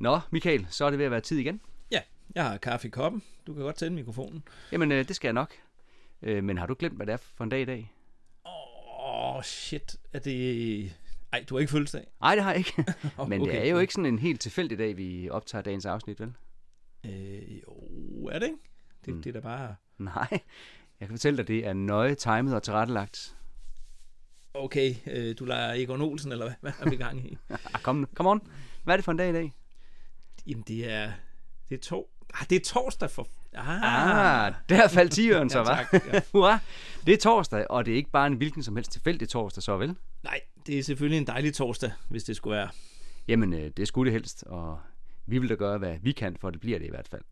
Nå, Michael, så er det ved at være tid igen. Ja, jeg har kaffe i koppen. Du kan godt tænde mikrofonen. Jamen, det skal jeg nok. Men har du glemt, hvad det er for en dag i dag? Shit. Er det... Ej, du har ikke fødselsdag? Nej, det har jeg ikke. Men okay. Det er jo ikke sådan en helt tilfældig dag, vi optager dagens afsnit, vel? Jo, er det ikke? Det er da bare... Nej, jeg kan fortælle dig, det er nøje timet og tilrettelagt. Okay, du leger Egon Olsen, eller hvad er vi i gang i? Kom on. Hvad er det for en dag i dag? Jamen, det er torsdag for... Der faldt tieren så, hva'? Ja, hurra! Det er torsdag, og det er ikke bare en hvilken som helst tilfældig torsdag, så vel? Nej, det er selvfølgelig en dejlig torsdag, hvis det skulle være. Jamen, det skulle det helst, og vi vil da gøre, hvad vi kan, for det bliver det i hvert fald.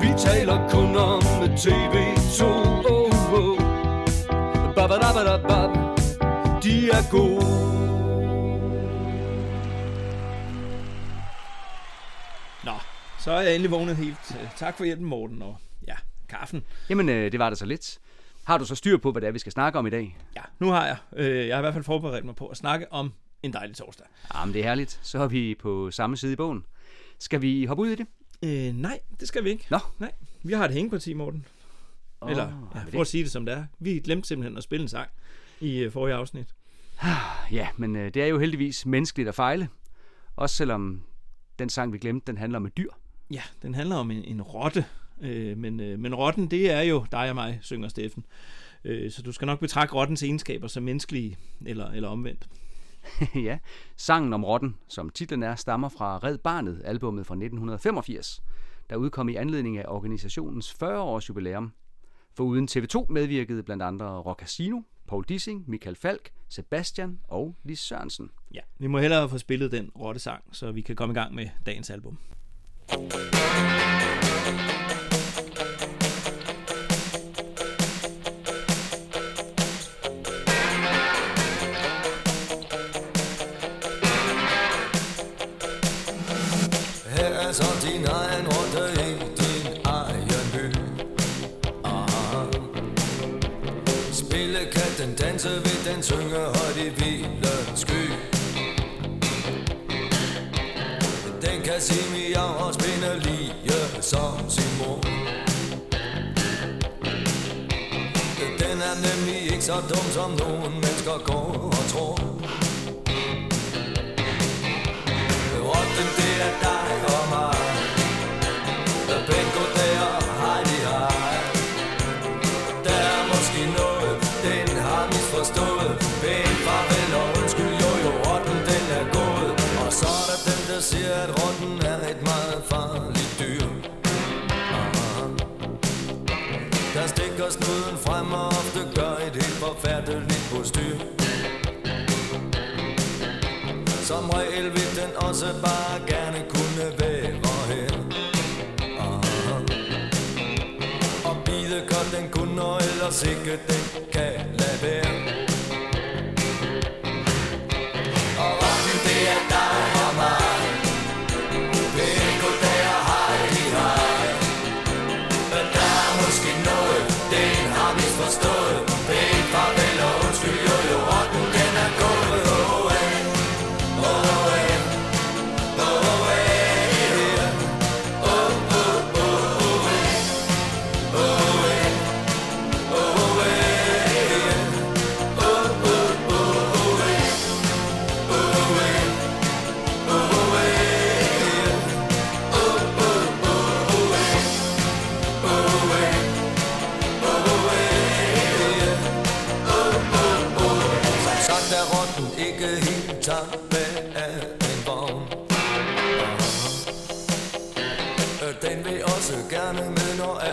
Vi taler kun om TV2, de er gode. Så er jeg endelig vågnet helt. Tak for hjælpen, Morten, og ja, kaffen. Jamen, det var det så lidt. Har du så styr på, hvad det er, vi skal snakke om i dag? Ja, nu har jeg. Jeg har i hvert fald forberedt mig på at snakke om en dejlig torsdag. Jamen, det er herligt. Så er vi på samme side i bogen. Skal vi hoppe ud i det? Nej, det skal vi ikke. Nå? Nej, vi har et hængeparti, Morten. Eller, for at sige det som det er. Vi glemte simpelthen at spille en sang i forrige afsnit. Ja, men det er jo heldigvis menneskeligt at fejle. Også selvom den sang, vi glemte, den handler om et dyr. Ja, den handler om en rotte, men rotten, det er jo dig og mig, synger Steffen. Så du skal nok betragte rottens egenskaber som menneskelige, eller omvendt. Ja, sangen om rotten, som titlen er, stammer fra Red Barnet, albummet fra 1985, der udkom i anledning af organisationens 40-års jubilæum. Foruden TV2 medvirkede blandt andre Rock Casino, Poul Dissing, Michael Falk, Sebastian og Lis Sørensen. Ja, vi må hellere få spillet den rottesang, så vi kan komme i gang med dagens album. Så dum som nogen mennesker går og tror. Rotten, det er dig og mig. Der pænt går der og hej de hej. Der er måske noget, den har misforstået. Pænt farvel og undskyld, jo, rotten den er gået. Og så er der den, der siger, at rotten er et meget farligt dyr. Der stikker snuden frem og ofte gør et helt forfærdeligt postyr. Som regel vil den også bare gerne kunne være her. Og bide kan den kun, og ellers ikke den kan lade være. Og rotten, det er dig og mig.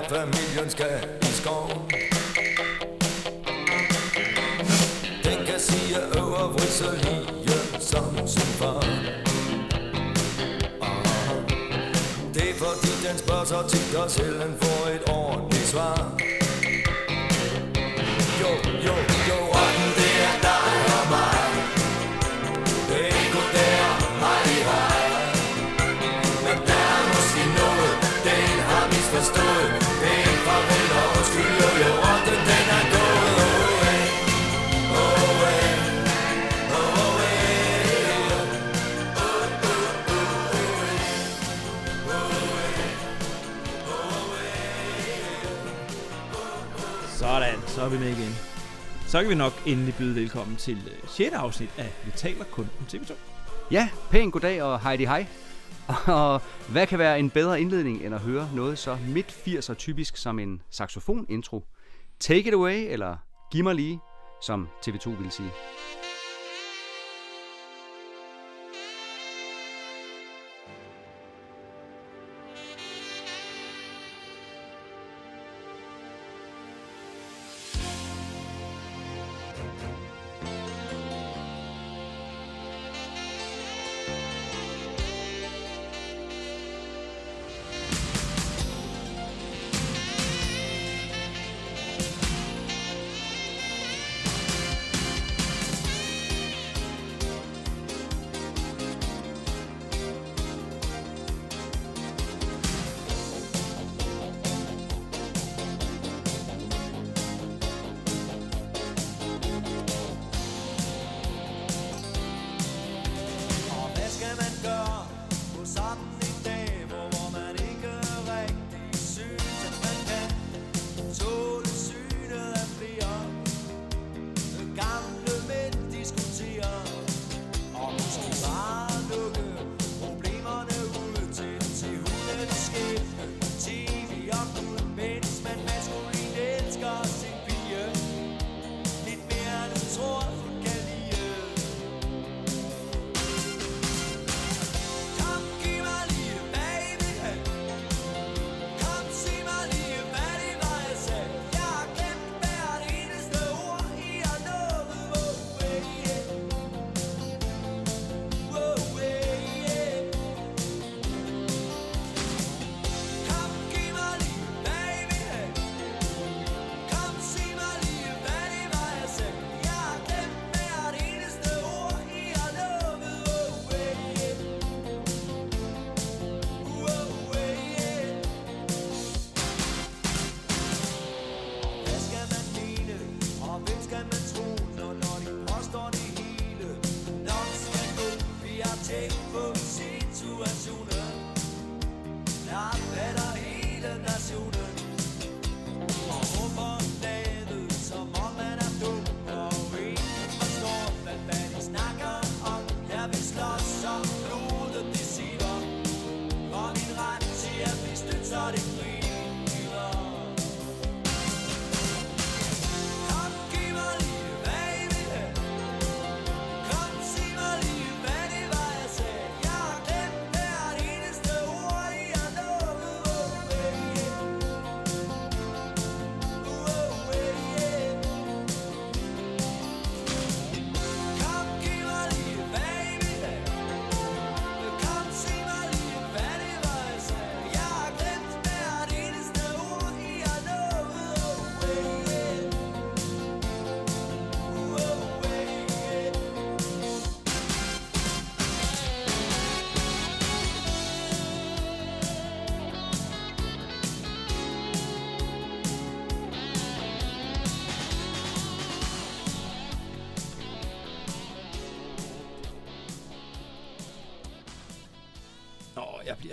Familien skal i skoven. Den kan sige over vridselige som sin far. Det er fordi den spørger sig tit og sjældent får et ordentligt svar. Jo, jo, jo, rotten, det er dig og mig. Det er ikke der, hej, hej. Men der er måske noget, den har misforstået. Farvel og undskyld, jo, rotten, den er gået. Så er vi med igen. Så kan vi nok endelig byde velkommen til 6. afsnit af Vi taler kun om TV2. Ja, pæn goddag og hejdi hej. Og hvad kan være en bedre indledning end at høre noget så midt 80'er typisk som en saxofon-intro? Take it away, eller giv mig lige, som TV2 ville sige.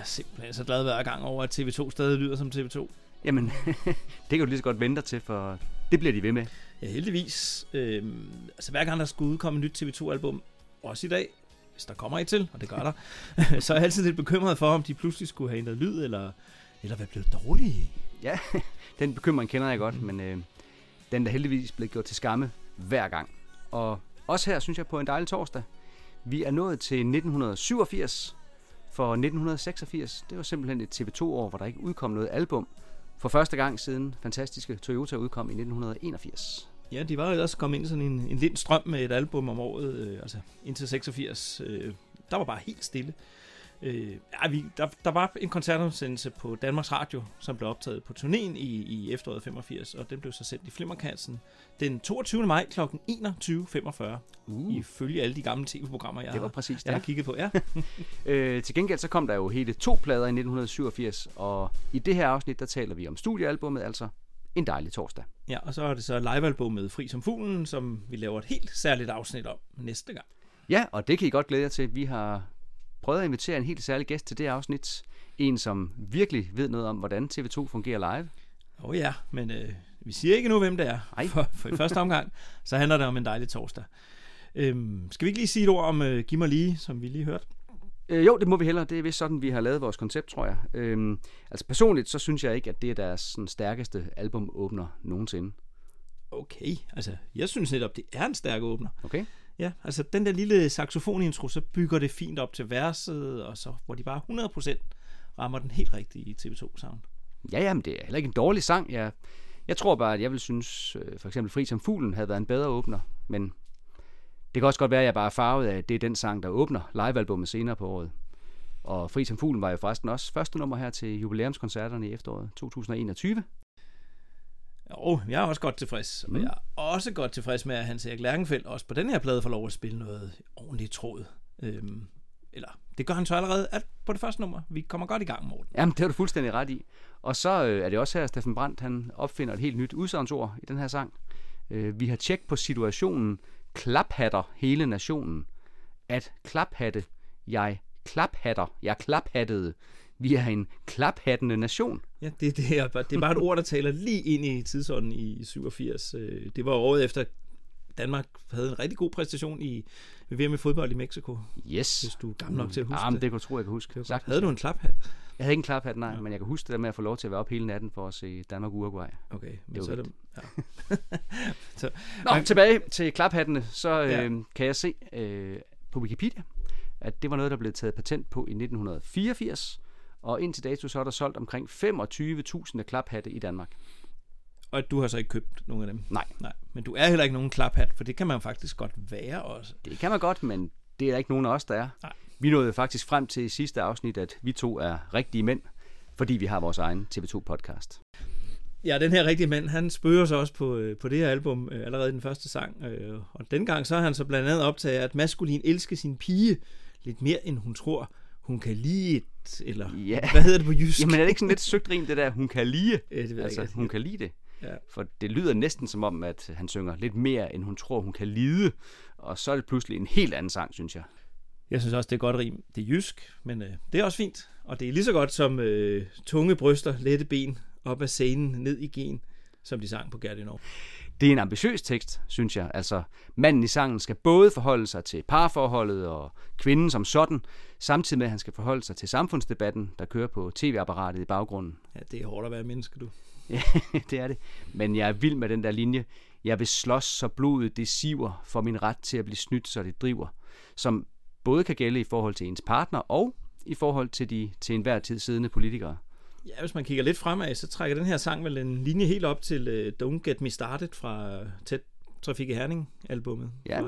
Simpelthen så glad hver gang over, at TV2 stadig lyder som TV2. Jamen, det kan du lige så godt vente til, for det bliver de ved med. Ja, heldigvis. Altså, hver gang der skal udkomme et nyt TV2-album, også i dag, hvis der kommer et til, og det gør der, så er jeg altid lidt bekymret for, om de pludselig skulle have ændret lyd, eller hvad blev dårlige. Ja, den bekymring kender jeg godt, men den der heldigvis blev gjort til skamme hver gang. Og også her, synes jeg, på en dejlig torsdag. Vi er nået til 1987, for 1986, det var simpelthen et TV2-år, hvor der ikke udkom noget album. For første gang siden fantastiske Toyota udkom i 1981. Ja, de var jo også kommet ind sådan en lind strøm med et album om året, altså indtil 86. Der var bare helt stille. Der var en koncertudsendelse på Danmarks Radio, som blev optaget på turnéen i efteråret 85, og den blev så sendt i Flimmerkassen den 22. maj kl. 21.45, ifølge alle de gamle tv-programmer, jeg har kigget på. Ja. Til gengæld så kom der jo hele 2 plader i 1987, og i det her afsnit, der taler vi om studiealbummet, altså En dejlig torsdag. Ja, og så er det så livealbummet Fri som fuglen, som vi laver et helt særligt afsnit om næste gang. Ja, og det kan I godt glæde jer til. Vi har prøvede at invitere en helt særlig gæst til det afsnit. En, som virkelig ved noget om, hvordan TV2 fungerer live. Men Vi siger ikke nu, hvem det er, for i første omgang, så handler det om en dejlig torsdag. Skal vi ikke lige sige et ord om Giv mig lige, som vi lige hørte? Jo, det må vi hellere. Det er vist sådan, vi har lavet vores koncept, tror jeg. Altså personligt, så synes jeg ikke, at det er deres sådan, stærkeste albumåbner nogensinde. Okay, altså jeg synes netop, det er en stærk åbner. Okay. Ja, altså den der lille saxofonintro, så bygger det fint op til verset, og så hvor de bare 100% rammer den helt rigtige i TV2-sound. Ja, men det er heller ikke en dårlig sang. Jeg tror bare, at jeg vil synes, for eksempel Fri som fuglen havde været en bedre åbner, men det kan også godt være, at jeg bare er farvet af, at det er den sang, der åbner livealbummet senere på året. Og Fri som fuglen var jo forresten også første nummer her til jubilæumskoncerterne i efteråret 2021. Jo, jeg er også godt tilfreds. Men jeg er også godt tilfreds med, at Hans Erik Lærkenfelt også på den her plade får lov at spille noget ordentligt tråd. Eller, det gør han så allerede på det første nummer. Vi kommer godt i gang, Morten. Jamen, det har du fuldstændig ret i. Og så er det også her, at Steffen Brandt han opfinder et helt nyt udsagnsord i den her sang. Vi har tjekket på situationen. Klaphatter hele nationen. At klaphatte. Jeg klaphatter. Jeg klaphattede. Vi er en klaphattende nation. Ja, det er bare et ord, der taler lige ind i tidsånden i 87. Det var året efter, Danmark havde en rigtig god præstation i VM i fodbold i Mexico. Yes. Hvis du er gammel nok til at huske det. Jamen, det kan jeg tro, jeg kan huske. Havde du en klaphat? Jeg havde ikke en klaphat, nej, ja. Men jeg kan huske det der med at få lov til at være op hele natten for at se Danmark-Uruguay. Okay, men så er det... Ja. Så, tilbage til klaphattene, så kan jeg se på Wikipedia, at det var noget, der blev taget patent på i 1984, og indtil dato, så er der solgt omkring 25.000 klaphatte i Danmark. Og du har så ikke købt nogen af dem? Nej. Men du er heller ikke nogen klaphat, for det kan man faktisk godt være også. Det kan man godt, men det er der ikke nogen af os, der er. Nej. Vi nåede faktisk frem til sidste afsnit, at vi to er rigtige mænd, fordi vi har vores egen TV2-podcast. Ja, den her rigtige mand, han spøger sig også på det her album, allerede i den første sang. Og dengang så har han så blandt andet optaget, at maskulin elsker sin pige lidt mere, end hun tror, hun kan lide et, eller hvad hedder det på jysk? Jamen er det ikke sådan lidt søgt rim, det der, hun kan lide? Hun kan lide det. Ja. For det lyder næsten som om, at han synger lidt mere, end hun tror, hun kan lide. Og så er det pludselig en helt anden sang, synes jeg. Jeg synes også, det er godt rim. Det er jysk, men det er også fint. Og det er lige så godt som tunge bryster, lette ben, op ad scenen, ned i gen, som de sang på Gerdinov. Det er en ambitiøs tekst, synes jeg. Altså, manden i sangen skal både forholde sig til parforholdet og kvinden som sådan, samtidig med, at han skal forholde sig til samfundsdebatten, der kører på tv-apparatet i baggrunden. Ja, det er hårdt at være menneske, du. Ja, det er det. Men jeg er vild med den der linje. Jeg vil slås, så blodet det siver for min ret til at blive snydt, så det driver. Som både kan gælde i forhold til ens partner og i forhold til de til enhver tid siddende politikere. Ja, hvis man kigger lidt fremad, så trækker den her sang vel en linje helt op til Don't Get Me Started fra Tæt Trafik i Herning-albummet. Ja,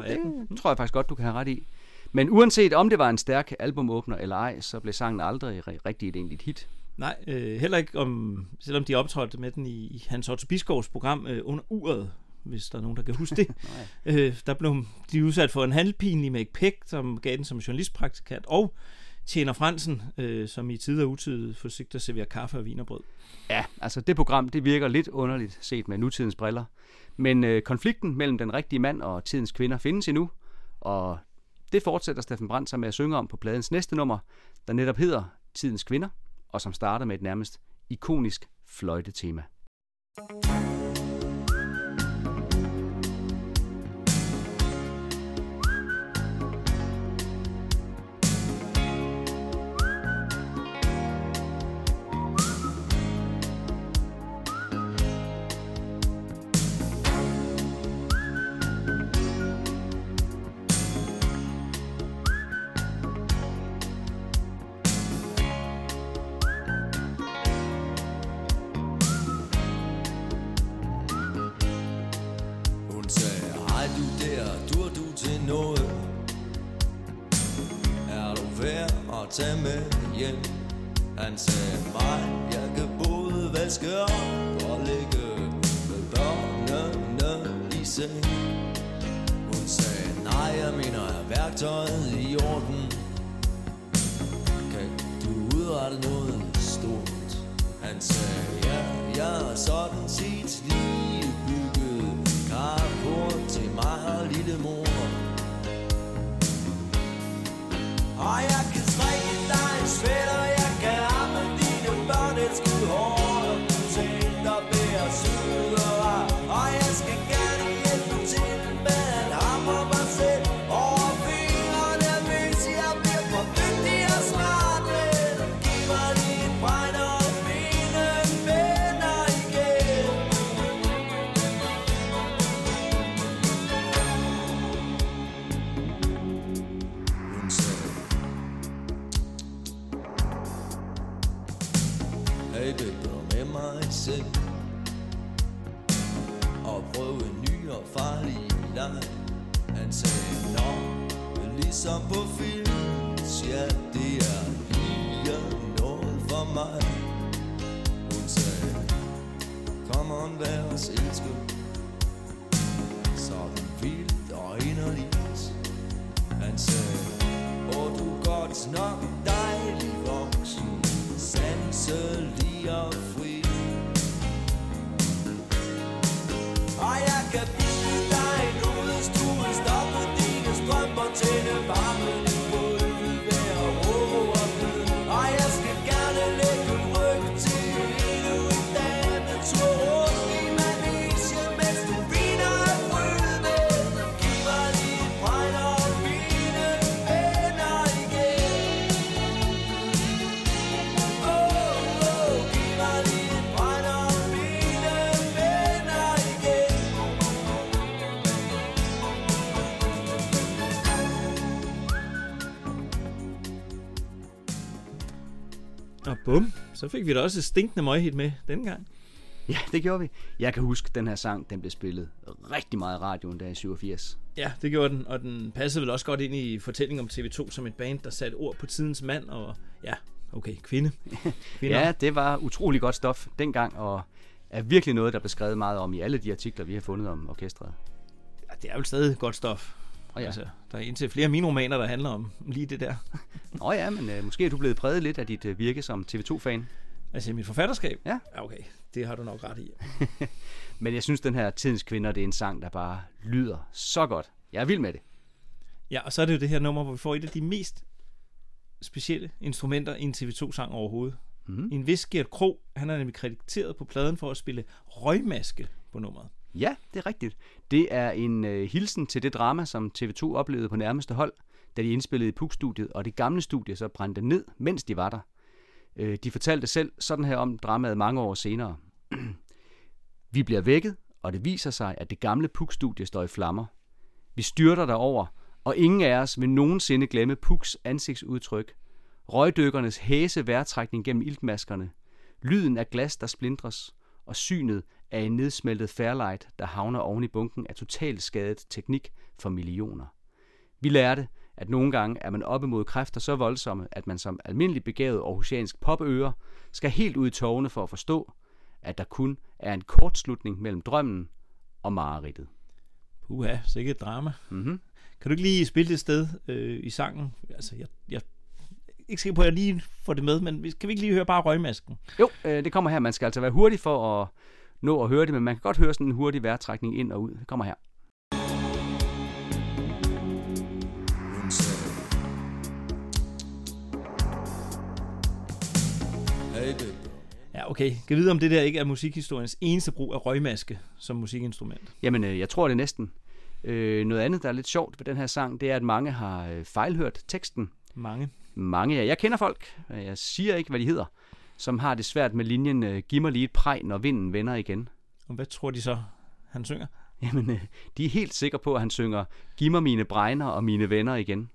det tror jeg faktisk godt, du kan have ret i. Men uanset om det var en stærk albumåbner eller ej, så blev sangen aldrig rigtig et egentligt hit. Nej, heller ikke, selvom de optrådte med den i Hans Otto Bisgaards program Under Uret, hvis der er nogen, der kan huske det. Der blev de udsat for en handelpinlig Mike Peck, som gav den som journalistpraktikant, og Tjener Fransen, som i tid og utid forsøgte at servere kaffe og vinerbrød. Ja, altså det program, det virker lidt underligt set med nutidens briller. Men konflikten mellem den rigtige mand og tidens kvinder findes endnu, og det fortsætter Steffen Brandt sig med at synge om på pladens næste nummer, der netop hedder Tidens Kvinder, og som starter med et nærmest ikonisk fløjtetema. Tag med hjem. Han sagde mig, jeg kan både vaske op og ligge med børnene i seng. Hun sagde, nej, jeg mener, er værktøjet i orden? Kan du udrette noget stort? Han sagde, ja, jeg er sådan set lige bygget carport til mig og lille mor. Og jeg kan strække dig en svætter, jeg kan have med dine børn et skud hårde. Tænk dig ved at syde og som på film. Ja, det er lige noget for mig. Hun sagde, kom on, vær os elsket. Sådan vildt og inderligt. Han sagde, åh, du er godt nok dejlig voksen, sanselig og fri. Og jeg kan bide dig en udestue, stop på dine strømper, tænde varmen. Bum, så fik vi da også et stinkende møghit med denne gang. Ja, det gjorde vi. Jeg kan huske, den her sang, den blev spillet rigtig meget i radioen der i 87. Ja, det gjorde den, og den passede vel også godt ind i fortællingen om TV2 som et band, der satte ord på tidens mand og, ja, okay, kvinde. Ja, det var utrolig godt stof dengang, og er virkelig noget, der blev skrevet meget om i alle de artikler, vi har fundet om orkestret. Ja, det er jo stadig godt stof. Oh ja. Altså, der er indtil flere af mine romaner, der handler om lige det der. Nå ja, men måske er du blevet præget lidt af dit virke som TV2-fan. Altså mit forfatterskab? Ja. Okay, det har du nok ret i. Men jeg synes, den her Tidens Kvinder, det er en sang, der bare lyder så godt. Jeg er vild med det. Ja, og så er det jo det her nummer, hvor vi får et af de mest specielle instrumenter i en TV2-sang overhovedet. Mm-hmm. En vis Gert Krog, han er nemlig krediteret på pladen for at spille røgmaske på nummeret. Ja, det er rigtigt. Det er en hilsen til det drama, som TV2 oplevede på nærmeste hold, da de indspillede i Puk-studiet, og det gamle studie så brændte ned, mens de var der. De fortalte selv sådan her om dramaet mange år senere. Vi bliver vækket, og det viser sig, at det gamle Puk-studie står i flammer. Vi styrter derover, og ingen af os vil nogensinde glemme Puks ansigtsudtryk. Røgdykkernes hæse vejrtrækning gennem iltmaskerne. Lyden af glas, der splindres, og synet af en nedsmeltet Fairlight, der havner oven i bunken af totalt skadet teknik for millioner. Vi lærte, at nogle gange er man oppe mod kræfter så voldsomme, at man som almindelig begavet aarhusiansk popører skal helt ud i tårne for at forstå, at der kun er en kortslutning mellem drømmen og mareridtet. Puha, sikkert drama. Mm-hmm. Kan du ikke lige spille det sted i sangen? Altså, jeg ikke sikker på, at jeg lige får det med, men kan vi ikke lige høre bare røgmasken? Jo, det kommer her. Man skal altså være hurtig for at nå at høre det, men man kan godt høre sådan en hurtig vejrtrækning ind og ud. Det kommer her. Ja, okay. Kan vide, om det der ikke er musikhistoriens eneste brug af røgmaske som musikinstrument? Jamen, jeg tror det næsten. Noget andet, der er lidt sjovt ved den her sang, det er, at mange har fejlhørt teksten. Mange? Mange, ja. Jeg kender folk, jeg siger ikke, hvad de hedder, som har det svært med linjen, giv mig lige et præg, når vinden vender igen. Og hvad tror de så, han synger? Jamen, de er helt sikre på, at han synger, giv mig mine bregner og mine venner igen.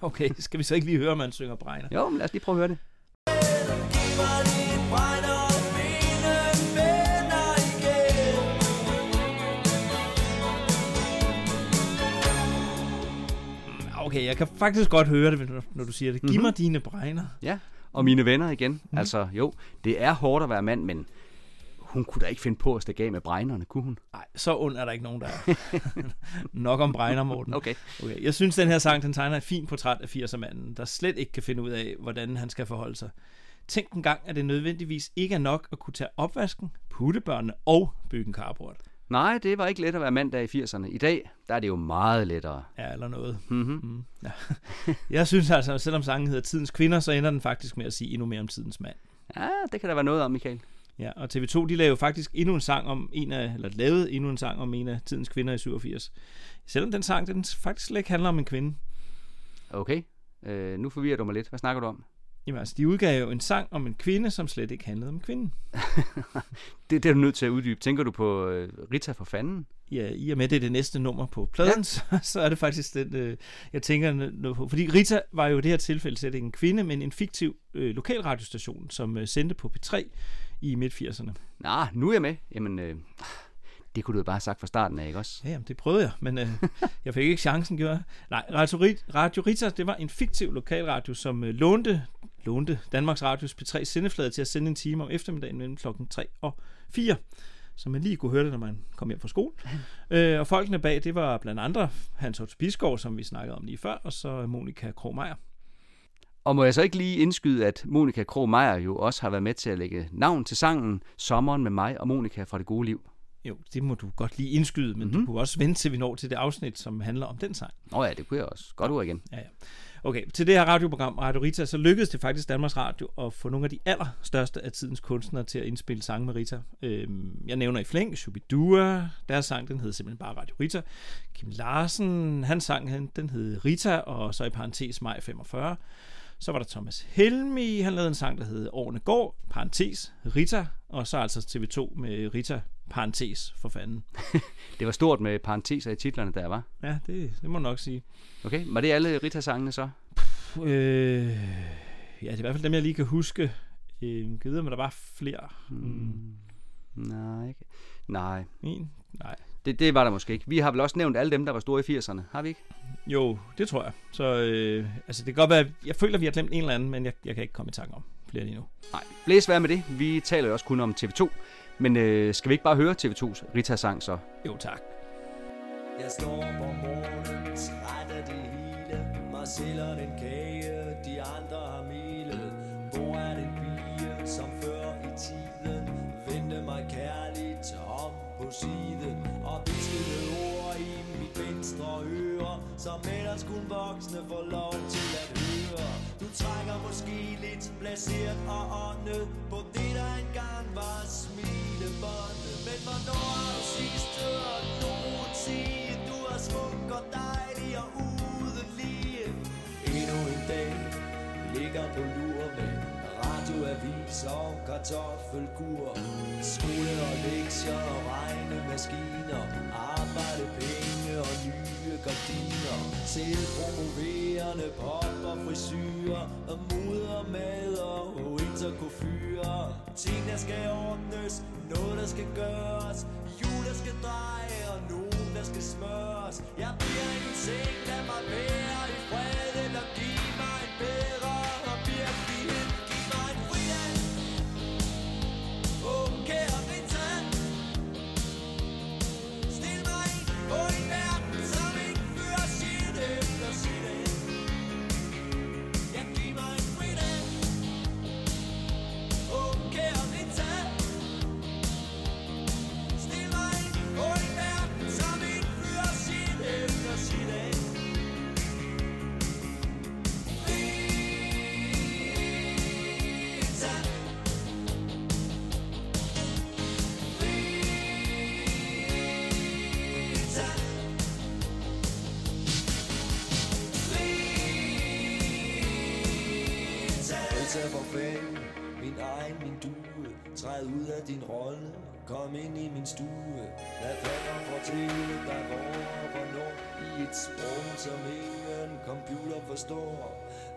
Okay, skal vi så ikke lige høre, om han synger bregner? Jo, men lad os lige prøve at høre det. Giv mig lige et bregner og mine venner igen. Okay, jeg kan faktisk godt høre det, når du siger det. Giv mig dine bregner. Ja. Og mine venner igen. Altså, jo, det er hårdt at være mand, men hun kunne da ikke finde på at stikke af med bregnerne, kunne hun? Nej, så ond er der ikke nogen, der er. Nok om bregner, Morten. Okay. Jeg synes, den her sang, den tegner et fint portræt af 80'er-manden, der slet ikke kan finde ud af, hvordan han skal forholde sig. Tænk en gang, at det nødvendigvis ikke er nok at kunne tage opvasken, putte børnene og bygge en carport. Nej, det var ikke let at være mand der i 80'erne. I dag, der er det jo meget lettere. Ja, eller noget. Ja. Jeg synes altså, selvom sangen hedder Tidens Kvinder, så ender den faktisk med at sige endnu mere om tidens mand. Ja, det kan der være noget om, Michael. Ja, og TV2, de lavede jo faktisk endnu en sang om en af Tidens Kvinder i 87. Selvom den sang, den faktisk slet ikke handler om en kvinde. Okay, nu forvirrer du mig lidt. Hvad snakker du om? Jamen altså, de udgav jo en sang om en kvinde, som slet ikke handlede om kvinden. Det er du nødt til at uddybe. Tænker du på Rita for fanden? Ja, i og med det er det næste nummer på pladen, ja. så er det faktisk den, jeg tænker noget på. Fordi Rita var jo i det her tilfælde slet ikke en kvinde, men en fiktiv lokalradiostation, som sendte på P3 i midt-80'erne. Nå, nu er jeg med. Jamen, Det kunne du jo bare have sagt fra starten af, ikke også? Ja, det prøvede jeg, men jeg fik ikke chancen, gjorde jeg? Nej, Radio Rita, det var en fiktiv lokalradio, som lånte Danmarks Radios P3 sendeflade til at sende en time om eftermiddagen mellem klokken 3 og 4. Så man lige kunne høre det, når man kom hjem fra skole. Og folkene bag, det var blandt andre Hans Otto Bisgaard, som vi snakkede om lige før, og så Monika Krohmeier. Og må jeg så ikke lige indskyde, at Monika Krohmeier jo også har været med til at lægge navn til sangen Sommeren med mig og Monika fra Det Gode Liv. Jo, det må du godt lige indskyde, men du kunne også vente til vi når til det afsnit, som handler om den sang. Nå ja, det kunne jeg også. Godt ord igen. Ja, ja. Okay, til det her radioprogram, Radio Rita, så lykkedes det faktisk Danmarks Radio at få nogle af de allerstørste af tidens kunstnere til at indspille sange med Rita. Jeg nævner i flæng Shu-bi-dua, deres sang, den hed simpelthen bare Radio Rita. Kim Larsen, hans sang, den hed Rita, og så i parentes maj 45. Så var der Thomas Helmig, han lavede en sang, der hed Årene går, parentes, Rita, og så altså TV2 med Rita, parentes, for fanden. Det var stort med parenteser i titlerne der, var? Ja, det må man nok sige. Okay, var det alle Rita-sangene så? Ja, det er i hvert fald dem, jeg lige kan huske. Jeg ved, om der var flere. Nej, ikke. Nej. Nej. Det var der måske ikke. Vi har vel også nævnt alle dem, der var store i 80'erne, har vi ikke? Jo, det tror jeg. Så altså, det kan godt være, jeg føler, vi har glemt en eller anden, men jeg kan ikke komme i tanke om flere lige nu. Nej, blæs være med det. Vi taler jo også kun om TV2. Men skal vi ikke bare høre TV2's Rita-sang så? Jo, tak. Jeg står på morgenen, træt det hele. Mig sælger den kage, de andre har melet. Hvor er den pige, som før i tiden vendte mig kærligt om på siden. Og viskede ord i mit venstre øre, som ellers kun voksne får lov til at høre. Du trækker måske lidt placeret og åndet på det, der engang var smilebåndet. Men hvornår har du sidst hørt nogen sige, du er smuk og dejlig og uden lige? Endnu en dag ligger på lur med radioavis og kartoffelkur. Skole og lektier og regnemaskiner, arbejde, penge og nye gardiner. Selvpromoverende pop og frisyrer og moder, mad og intercoiffeur. Ting der skal ordnes, noget der skal gøres, hjul der skal dreje og nogen der skal smøres. Jeg bliver i min seng, lad mig være i fred, eller giv mig en bedre og virkelighed. Giv mig en fridag, okay, og Rita. Stil mig på en verden, som ikke fører sit efter sit af. Jeg giver mig en fridag, okay, og Rita. Stil mig på en verden, som ikke fører sit efter sit af. Min egen, min due, træd ud af din rolle, kom ind i min stue. Lad fanden fortælle dig hvor og hvornår, i et sprog som ingen computer forstår.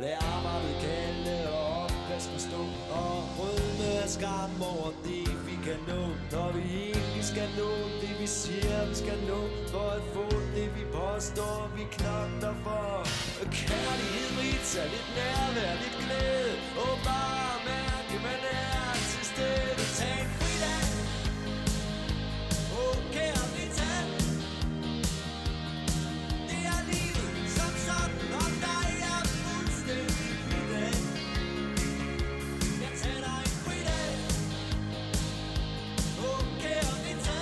Lad arbejdet kalde og opkasken stå, og rødme af skam over det vi kan nå. Når vi ikke skal nå det vi siger vi skal nå, for at få det vi påstår vi knokler for. Kærlighed, Rita, lidt nærvær, lidt glæde, og bare mærke, man er til stede. Tag en fridag, okay, og Rita. Det er livet som sådan, og dig er fuldstændig fridag. Jeg tager dig en fridag, okay, og Rita.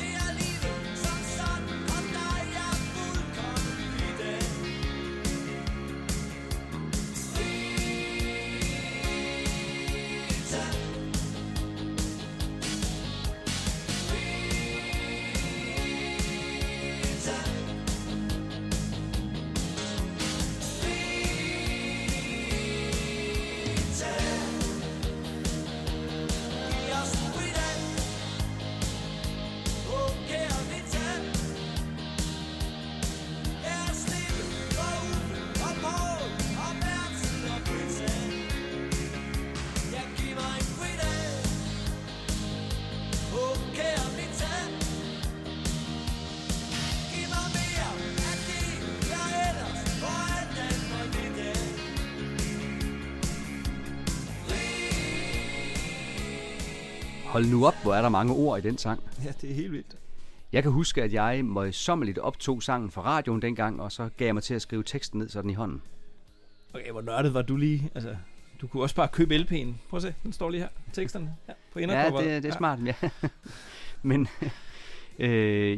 Det er livet som sådan, og dig er fuldkommen fridag. Hold nu op, hvor er der mange ord i den sang. Ja, det er helt vildt. Jeg kan huske, at jeg møjsommeligt optog sangen fra radioen dengang, og så gav jeg mig til at skrive teksten ned sådan i hånden. Okay, hvor nørdet var du lige? Altså, du kunne også bare købe LP'en. Prøv at se, den står lige her, teksterne her, på inderkopper. Ja, det er smart, ja. Men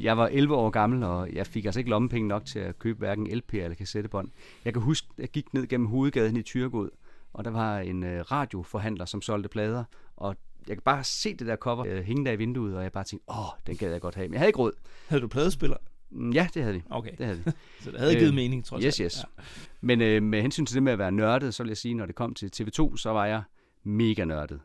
jeg var 11 år gammel, og jeg fik altså ikke lommepenge nok til at købe hverken LP eller kassettebånd. Jeg kan huske, at jeg gik ned gennem hovedgaden i Thyregod, og der var en radioforhandler, som solgte plader, og jeg kan bare se det der cover hænge der i vinduet, og jeg bare tænkte, den gad jeg godt have, men jeg havde ikke råd. Havde du pladespiller? Ja, det havde vi. Okay. Det havde vi. Så det havde givet mening, trods alt. Yes. Ja. Men med hensyn til det med at være nørdet, så vil jeg sige, når det kom til TV2, så var jeg mega nørdet.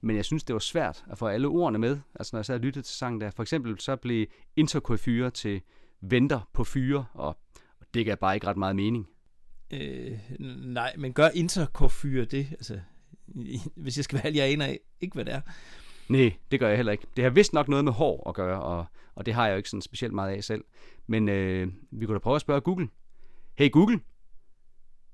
Men jeg synes, det var svært at få alle ordene med. Altså, når jeg sad og lyttede til sangen der, for eksempel, så blev Intercoiffeur til venter på fyre, og det gav bare ikke ret meget mening. Nej, men gør Intercoiffeur det? Altså, hvis jeg skal være ærlig, jeg aner ikke, hvad det er. Nej, det gør jeg heller ikke. Det har vist nok noget med hår at gøre, og det har jeg jo ikke sådan specielt meget af selv. Men vi kunne da prøve at spørge Google. Hey Google,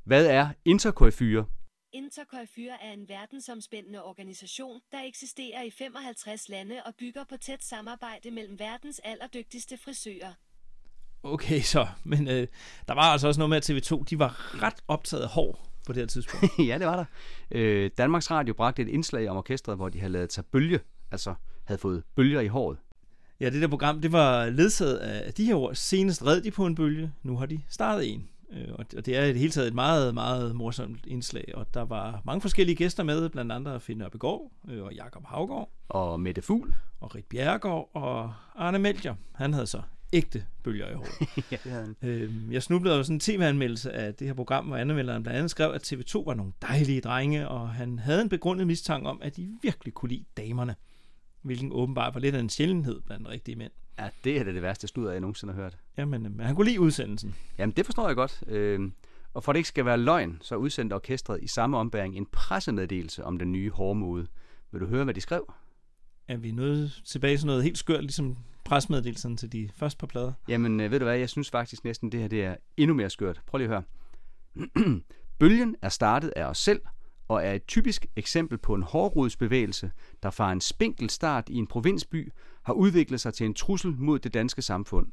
hvad er Intercoiffeur? Intercoiffeur er en verdensomspændende organisation, der eksisterer i 55 lande og bygger på tæt samarbejde mellem verdens allerdygtigste frisører. Okay så, men der var altså også noget med, at TV2 de var ret optaget af hår på det her tidspunkt. Ja, det var der. Danmarks Radio bragte et indslag om orkestret, hvor de havde lavet sig bølge, altså havde fået bølger i håret. Ja, det der program, det var ledsaget af de her ord. Senest red de på en bølge, nu har de startet en. Og det er i det hele taget et meget, meget morsomt indslag, og der var mange forskellige gæster med, blandt andet Finn Nørbegaard og Jakob Havgaard. Og Mette Fugl. Og Rit Bjerregaard og Arne Melcher. Han havde så ægte bølger i håret. Jeg snublede over sådan en tv-anmeldelse af det her program, hvor anmelderen blandt andet skrev, at TV2 var nogle dejlige drenge, og han havde en begrundet mistanke om, at de virkelig kunne lide damerne, hvilken åbenbart var lidt af en sjældenhed blandt rigtige mænd. Ja, det er da det værste sludder, jeg nogensinde har hørt. Jamen, han kunne lide udsendelsen. Jamen, det forstår jeg godt. Og for det ikke skal være løgn, så udsendte orkestret i samme ombæring en pressemeddelelse om den nye hårmode. Vil du høre, hvad de skrev? Er vi nået tilbage til noget helt skørt, ligesom pressemeddelelsen til de første par plader? Jamen, ved du hvad, jeg synes faktisk næsten, det her det er endnu mere skørt. Prøv lige at høre. Bølgen er startet af os selv, og er et typisk eksempel på en hårrodsbevægelse, der fra en spinkel start i en provinsby har udviklet sig til en trussel mod det danske samfund.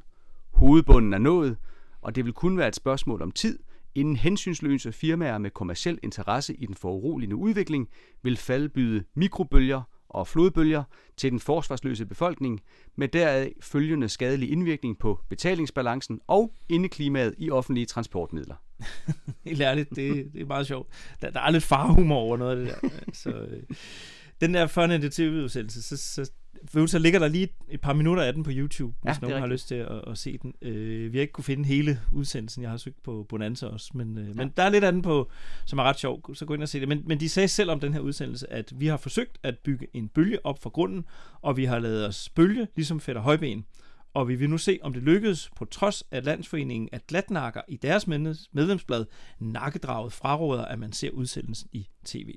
Hovedbunden er nået, og det vil kun være et spørgsmål om tid, inden hensynsløse firmaer med kommerciel interesse i den foruroligende udvikling vil faldbyde mikrobølger og flodbølger til den forsvarsløse befolkning, med deraf følgende skadelig indvirkning på betalingsbalancen og indeklimaet i offentlige transportmidler. Helt ærligt, det er meget sjovt. Der er lidt farhumor over noget af det der. Så, den der førnede TV-udsendelse, så ligger der lige et par minutter af den på YouTube, hvis nogen har lyst til at se den. Vi har ikke kunne finde hele udsendelsen, jeg har søgt på Bonanza også, men der er lidt af den på, som er ret sjov, så gå ind og se det. Men de sagde selv om den her udsendelse, at vi har forsøgt at bygge en bølge op fra grunden, og vi har lavet os bølge, ligesom fætter højben. Og vi vil nu se, om det lykkedes, på trods af Landsforeningen af Glatnakker i deres medlemsblad nakkedraget fraråder, at man ser udsendelsen i tv.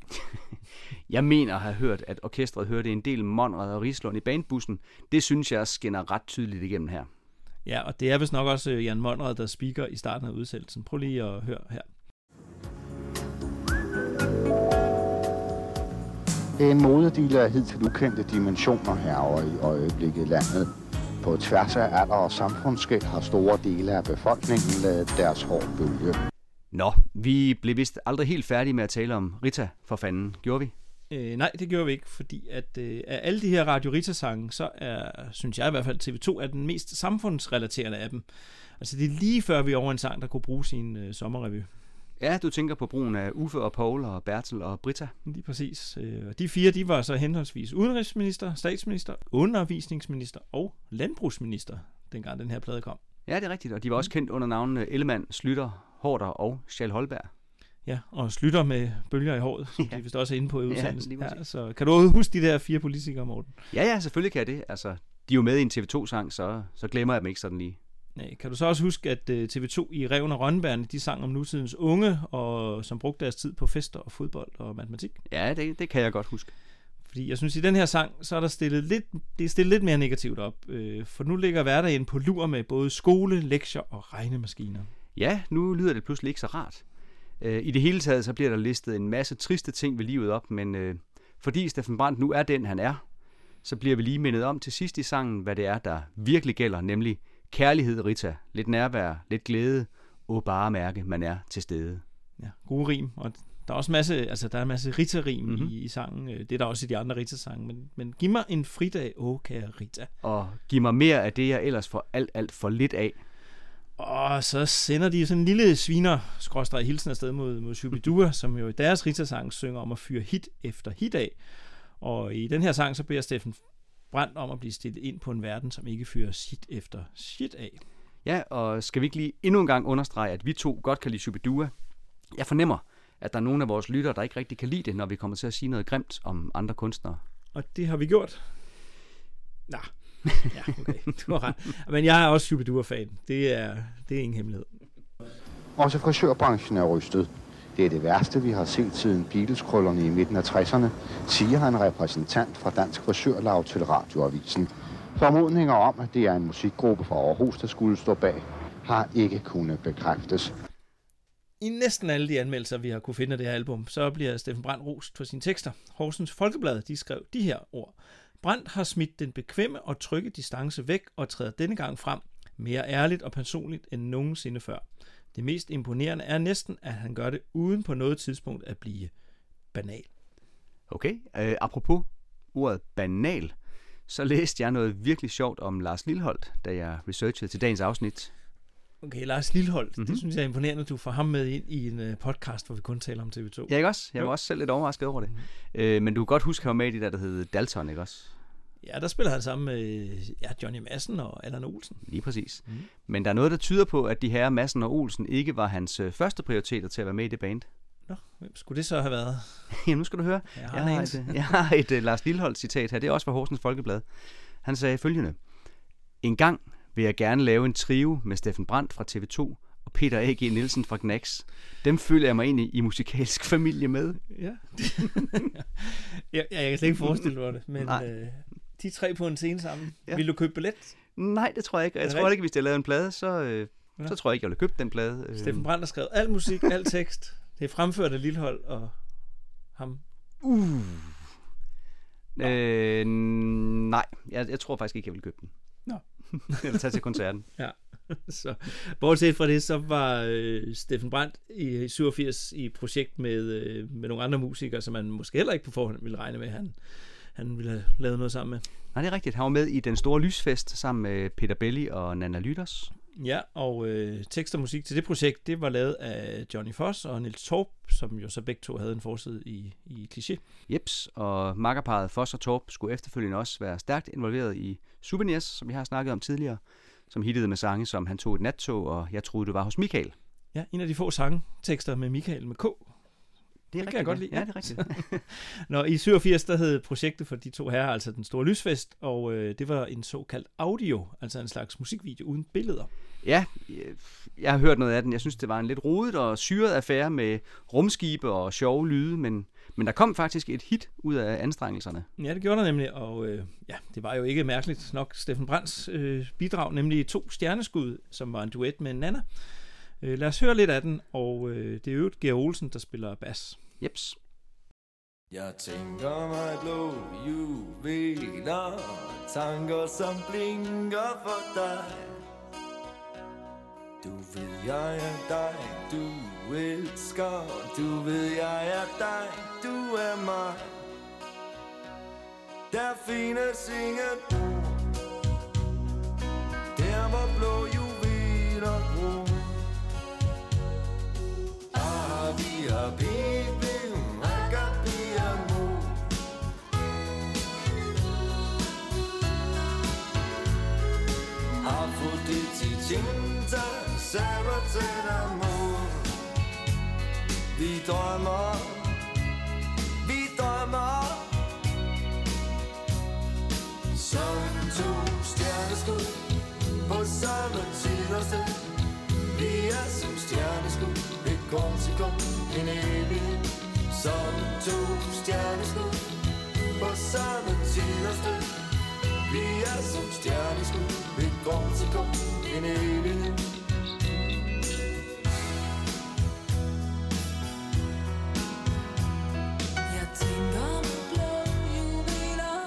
Jeg mener at have hørt, at orkestret hørte en del Monrad og Rislund i bandbussen. Det synes jeg skinner ret tydeligt igennem her. Ja, og det er vist nok også Jan Monrad, der speaker i starten af udsendelsen. Prøv lige at høre her. En modedealer er hidtil ukendte dimensioner herovre i øjeblikket i landet. På tværs af alder og samfundsskel har store dele af befolkningen ladet deres hår bølge. Nå, vi blev vist aldrig helt færdige med at tale om Rita, for fanden. Gjorde vi? Nej, det gjorde vi ikke, fordi at af alle de her Radio Rita-sange, så er, synes jeg i hvert fald, TV2 er den mest samfundsrelaterende af dem. Altså det er lige før vi er over en sang, der kunne bruge sin sommerrevy. Ja, du tænker på brugen af Uffe og Poul og Bertel og Britta. Lige præcis. De fire, de var så henholdsvis udenrigsminister, statsminister, undervisningsminister og landbrugsminister, dengang den her plade kom. Ja, det er rigtigt, og de var også kendt under navnene Ellemann, Slytter, Haarder og Schall Holberg. Ja, og Slytter med bølger i håret, som de vist også er inde på i udsendelsen. Ja, så kan du huske de der fire politikere, Morten? Ja, selvfølgelig kan jeg det. Altså, de er jo med i en TV2-sang, så glemmer jeg dem ikke sådan lige. Kan du så også huske, at TV2 i Revn og Rønnebærne, de sang om nutidens unge, og som brugte deres tid på fester og fodbold og matematik? Ja, det kan jeg godt huske. Fordi jeg synes, i den her sang, så er der stillet lidt mere negativt op. For nu ligger hverdagen på lur med både skole, lektier og regnemaskiner. Ja, nu lyder det pludselig ikke så rart. I det hele taget, så bliver der listet en masse triste ting ved livet op, men fordi Steffen Brandt nu er den, han er, så bliver vi lige mindet om til sidst i sangen, hvad det er, der virkelig gælder, nemlig kærlighed, Rita. Lidt nærvær, lidt glæde, og bare mærke, man er til stede. Ja, gode rim, og der er også en masse Rita-rim i sangen. Det er der også i de andre Rita-sange, men giv mig en fridag, åh kære Rita. Og giv mig mere af det, jeg ellers får alt for lidt af. Og så sender de sådan en lille sviner-skråstrej hilsen afsted mod Shu-bi-dua, som jo i deres Rita-sang synger om at fyre hit efter hit af. Og i den her sang, så beder Steffen Brandt om at blive stillet ind på en verden, som ikke fyrer shit efter shit af. Ja, og skal vi ikke lige endnu en gang understrege, at vi to godt kan lide Shu-bi-dua? Jeg fornemmer, at der er nogle af vores lyttere, der ikke rigtig kan lide det, når vi kommer til at sige noget grimt om andre kunstnere. Og det har vi gjort. Nej. Ja, okay. Du har ret. Men jeg er også Shu-bi-dua-fan. Det er ingen hemmelighed. Også frisørbranchen er rystet. Det er det værste, vi har set siden Beatles-krøllerne i midten af 60'erne, siger en repræsentant fra Dansk Frisørlaug til Radioavisen. Formodninger om, at det er en musikgruppe fra Aarhus, der skulle stå bag, har ikke kunnet bekræftes. I næsten alle de anmeldelser, vi har kunne finde af det her album, så bliver Steffen Brandt rost for sine tekster. Horsens Folkeblad, de skrev de her ord. Brandt har smidt den bekvemme og trygge distance væk og træder denne gang frem mere ærligt og personligt end nogensinde før. Det mest imponerende er næsten, at han gør det uden på noget tidspunkt at blive banal. Okay, apropos ordet banal, så læste jeg noget virkelig sjovt om Lars Lilholt, da jeg researchede til dagens afsnit. Okay, Lars Lilholt, det synes jeg er imponerende, at du får ham med ind i en podcast, hvor vi kun taler om TV2. Ja, ikke også? Jeg var også selv lidt overrasket over det. Men du kan godt huske, at han var med i det der hedder Dalton, ikke også? Ja, der spiller han sammen med Johnny Madsen og Allan Olsen. Lige præcis. Mm-hmm. Men der er noget, der tyder på, at de her Madsen og Olsen ikke var hans første prioriteter til at være med i det band. Nå, hvem skulle det så have været? Ja, nu skal du høre. Jeg har et Lars Lilholt-citat her. Det er også fra Horsens Folkeblad. Han sagde følgende. En gang vil jeg gerne lave en trio med Steffen Brandt fra TV2 og Peter A.G. Nielsen fra Knacks. Dem føler jeg mig egentlig i musikalsk familie med. Ja, jeg kan slet ikke forestille mig det, men de tre på en scene sammen. Ja. Vil du købe billet? Nej, det tror jeg ikke. Jeg tror ikke, hvis jeg lavede en plade, så tror jeg ikke, jeg ville købe den plade. Steffen Brandt har skrevet al musik, al tekst. Det er fremført af Lilholt og ham. Nej, jeg tror faktisk ikke, jeg ville købe den. Nå. Eller tage til koncerten. Ja. Så bortset fra det, så var Steffen Brandt i 87 i projekt med nogle andre musikere, som man måske heller ikke på forhånd ville regne med, han ville have lavet noget sammen med. Nej, det er rigtigt. Han var med i Den Store Lysfest sammen med Peter Belli og Nana Lytters. Ja, og tekst og musik til det projekt, det var lavet af Johnny Foss og Niels Torp, som jo så begge to havde en forside i Cliché. Jeps, og makkerparet Foss og Torp skulle efterfølgende også være stærkt involveret i Souvenirs, som vi har snakket om tidligere, som hittede med sange, som Han tog et nattog, og Jeg troede, du var hos Michael. Ja, en af de få sangtekster med Michael med K. Det kan jeg godt lide. Ja, det er rigtigt. Nå, i 87, der hed projektet for de to herrer, altså Den Store Lysfest, og det var en såkaldt audio, altså en slags musikvideo uden billeder. Ja, jeg har hørt noget af den. Jeg synes, det var en lidt rodet og syret affære med rumskibe og sjove lyde, men der kom faktisk et hit ud af anstrengelserne. Ja, det gjorde der nemlig, og det var jo ikke mærkeligt nok Steffen Brandts bidrag, nemlig To Stjerneskud, som var en duet med Nana. Lad os høre lidt af den, og det er jo Georg Olsen, der spiller bas. Jeps. Jeg tænker mig blå juveler, tanker som blinker for dig. Du ved, jeg er dig, du elsker. Du ved, jeg er dig, du er mig. Der findes ingen ord, der hvor blå juveler gror. Avia, baby, agape, amor. Afrodite, sabbaten, amor. Vi drømmer som to stjerneskud på samme tid og sted. Vi er som stjerneskud, kom til kom, en evighed, som to stjerneskud, på samme tid og sted. Vi er som stjerneskud, vi går til kom, en evighed. Jeg tænker med blå juveler,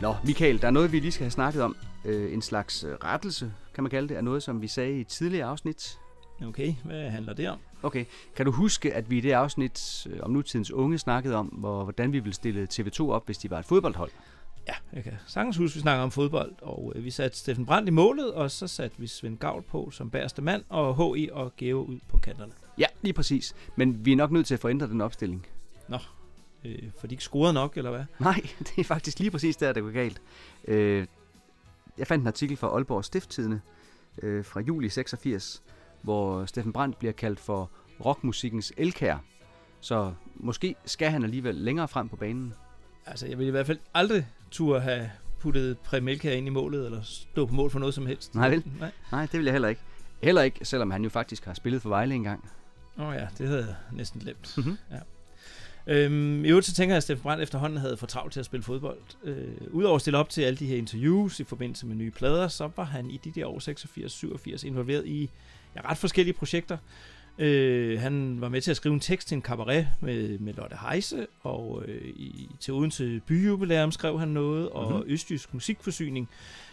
Nå, Michael, der er noget, vi lige skal have snakket om. En slags rettelse, kan man kalde det, er noget, som vi sagde i tidligere afsnit. Okay, hvad handler det om? Okay, kan du huske, at vi i det afsnit om nutidens unge snakkede om, hvordan vi ville stille TV2 op, hvis de var et fodboldhold? Ja, jeg kan sagtens huske, vi snakker om fodbold, og vi satte Steffen Brandt i målet, og så satte vi Sven Gaul på som bagerste mand, og H.E. og Gæve ud på kanterne. Ja, lige præcis. Men vi er nok nødt til at forændre den opstilling. Nå, for de ikke scorede nok, eller hvad? Nej, det er faktisk lige præcis der, det går galt. Jeg fandt en artikel fra Aalborg Stifttidende fra juli 86, hvor Steffen Brandt bliver kaldt for rockmusikkens elkær. Så måske skal han alligevel længere frem på banen. Altså, jeg vil i hvert fald aldrig turde have puttet Præm Elkær ind i målet, eller stå på mål for noget som helst. Nej, vel? Nej, det vil jeg heller ikke. Heller ikke, selvom han jo faktisk har spillet for Vejle engang. Åh ja, det havde jeg næsten glemt. Mm-hmm. Ja. I øvrigt så tænker jeg, at Steffen Brandt efterhånden havde for travlt til at spille fodbold. Udover at stille op til alle de her interviews i forbindelse med nye plader, så var han i de der år 86-87 involveret i ret forskellige projekter. Han var med til at skrive en tekst til en kabaret med Lotte Heise, og til Odense Byjubilæum skrev han noget, og Østjysk Musikforsyning,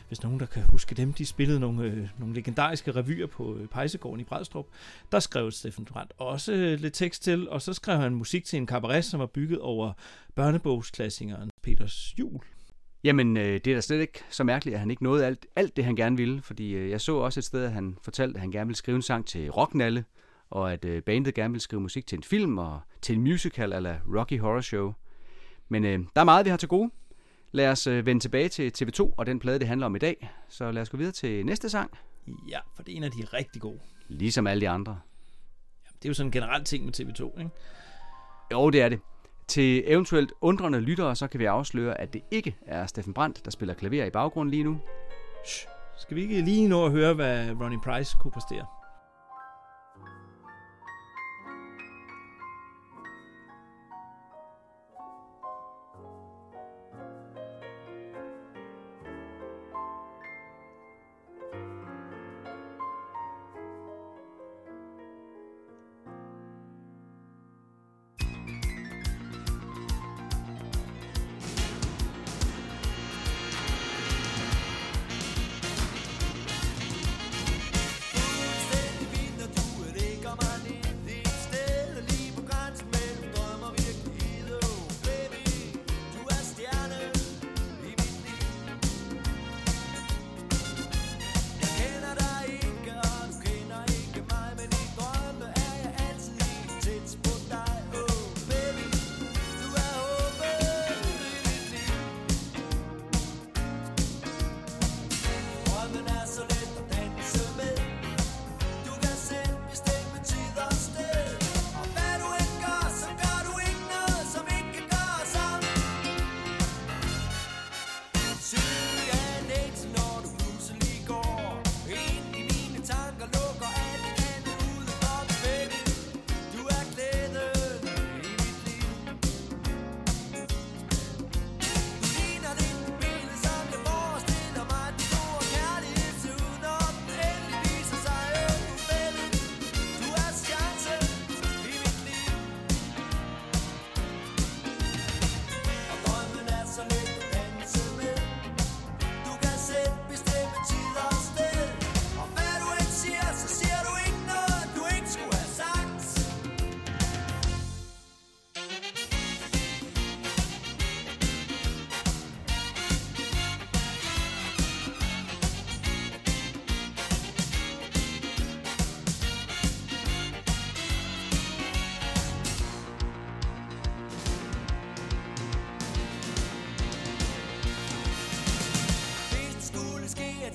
hvis nogen der kan huske dem, de spillede nogle legendariske revyer på Pejsegården i Brædstrup. Der skrev Steffen Brandt også lidt tekst til, og så skrev han musik til en kabaret, som var bygget over børnebogsklassikeren Peters Jul. Jamen, det er da slet ikke så mærkeligt, at han ikke nåede alt det, han gerne ville, fordi jeg så også et sted, at han fortalte, at han gerne ville skrive en sang til Rocknalle, og at bandet gerne ville skrive musik til en film og til en musical eller Rocky Horror Show. Men der er meget, vi har til gode. Lad os vende tilbage til TV2 og den plade, det handler om i dag. Så lad os gå videre til næste sang. Ja, for det er en af de rigtig gode. Ligesom alle de andre. Jamen, det er jo sådan en generel ting med TV2, ikke? Jo, det er det. Til eventuelt undrende lyttere, så kan vi afsløre, at det ikke er Steffen Brandt, der spiller klaver i baggrunden lige nu. Shh. Skal vi ikke lige nå at høre, hvad Ronnie Price kunne præstere?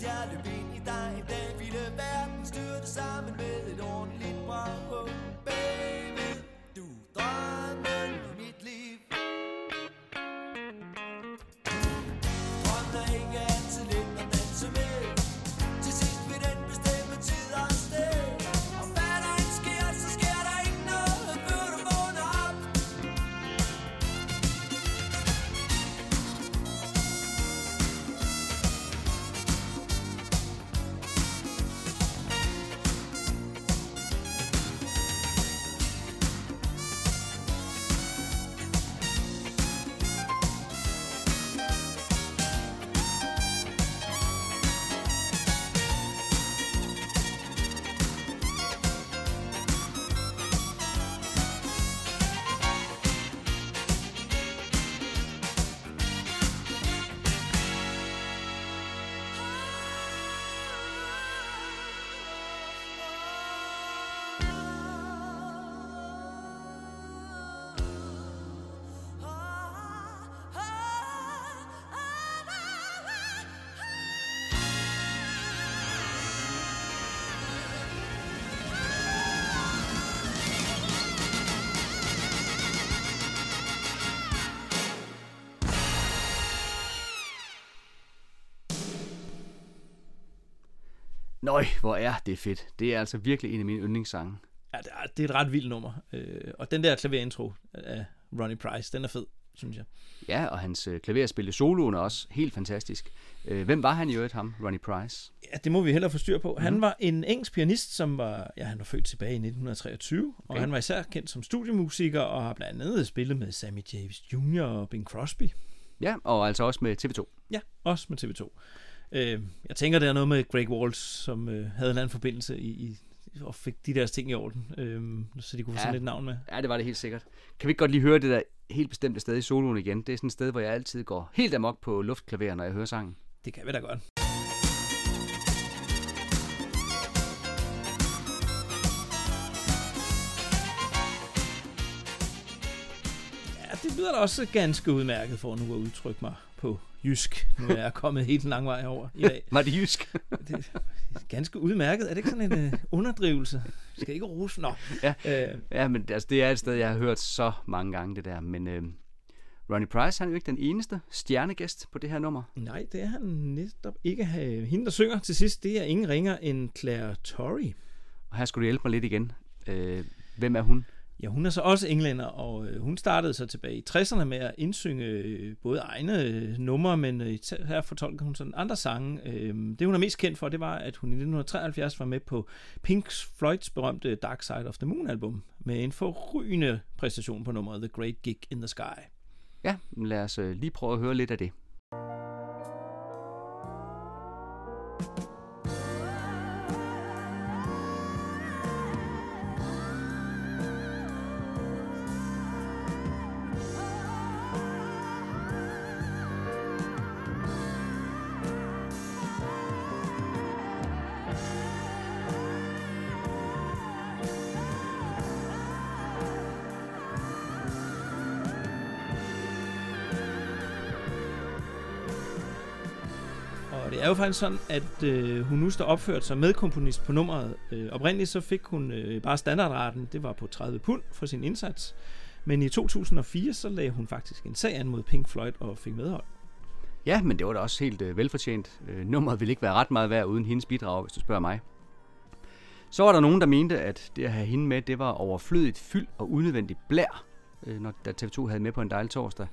at jeg løb ind i dig. Den vilde verden styrte sammen med et ordentligt brag. Baby, du er drømmen i mit liv. Drømmen er ikke altid lidt at danse med. Til sidst vil den bestemme tid og sted. Og hvad der end sker, så sker der ikke noget, før du vågner op. Nøj, hvor er det fedt. Det er altså virkelig en af mine yndlingssange. Ja, det er et ret vildt nummer. Og den der klaverintro af Ronnie Price, den er fed, synes jeg. Ja, og hans klaverspil soloen er også helt fantastisk. Hvem var han i øvrigt, ham, Ronnie Price? Ja, det må vi hellere få styr på. Han var en engelsk pianist, som var, ja, han var født tilbage i 1923, og han var især kendt som studiemusiker, og har blandt andet spillet med Sammy Davis Jr. og Bing Crosby. Ja, og altså også med TV2. Ja, også med TV2. Jeg tænker, der er noget med Greg Walls, som havde en anden forbindelse og fik de deres ting i orden, så de kunne få sådan et navn med. Ja, det var det helt sikkert. Kan vi ikke godt lige høre det der helt bestemte sted i soloen igen? Det er sådan et sted, hvor jeg altid går helt amok på luftklaver, når jeg hører sangen. Det kan vi da godt. Ja, det lyder da også ganske udmærket for nu at udtrykke mig på jysk. Nu er jeg kommet helt en lang vej over i dag. Var det jysk? Det er ganske udmærket. Er det ikke sådan en underdrivelse? Jeg skal ikke rose. Nå. Ja, men altså, det er et sted, jeg har hørt så mange gange det der. Men Ronnie Price, han er jo ikke den eneste stjernegæst på det her nummer. Nej, det er han netop ikke. Hende, der synger til sidst, det er ingen ringer end Claire Torrey. Og her skulle du hjælpe mig lidt igen. Hvem er hun? Ja, hun er så også englænder, og hun startede så tilbage i 60'erne med at indsynge både egne numre, men her fortolker hun sådan andre sange. Det, hun er mest kendt for, det var, at hun i 1973 var med på Pink Floyds berømte Dark Side of the Moon-album med en forrygende præstation på nummeret The Great Gig in the Sky. Ja, lad os lige prøve at høre lidt af det. Det er jo faktisk sådan, at hun nu står opført som medkomponist på nummeret. Oprindeligt så fik hun bare standardraten, det var på 30 pund for sin indsats. Men i 2004 så lagde hun faktisk en sag an mod Pink Floyd og fik medhold. Ja, men det var da også helt velfortjent. Nummeret ville ikke være ret meget værd uden hendes bidrag, hvis du spørger mig. Så var der nogen, der mente, at det at have hende med, det var overflødigt fyld og unødvendigt blær, når TV2 havde med på en dejlig torsdag.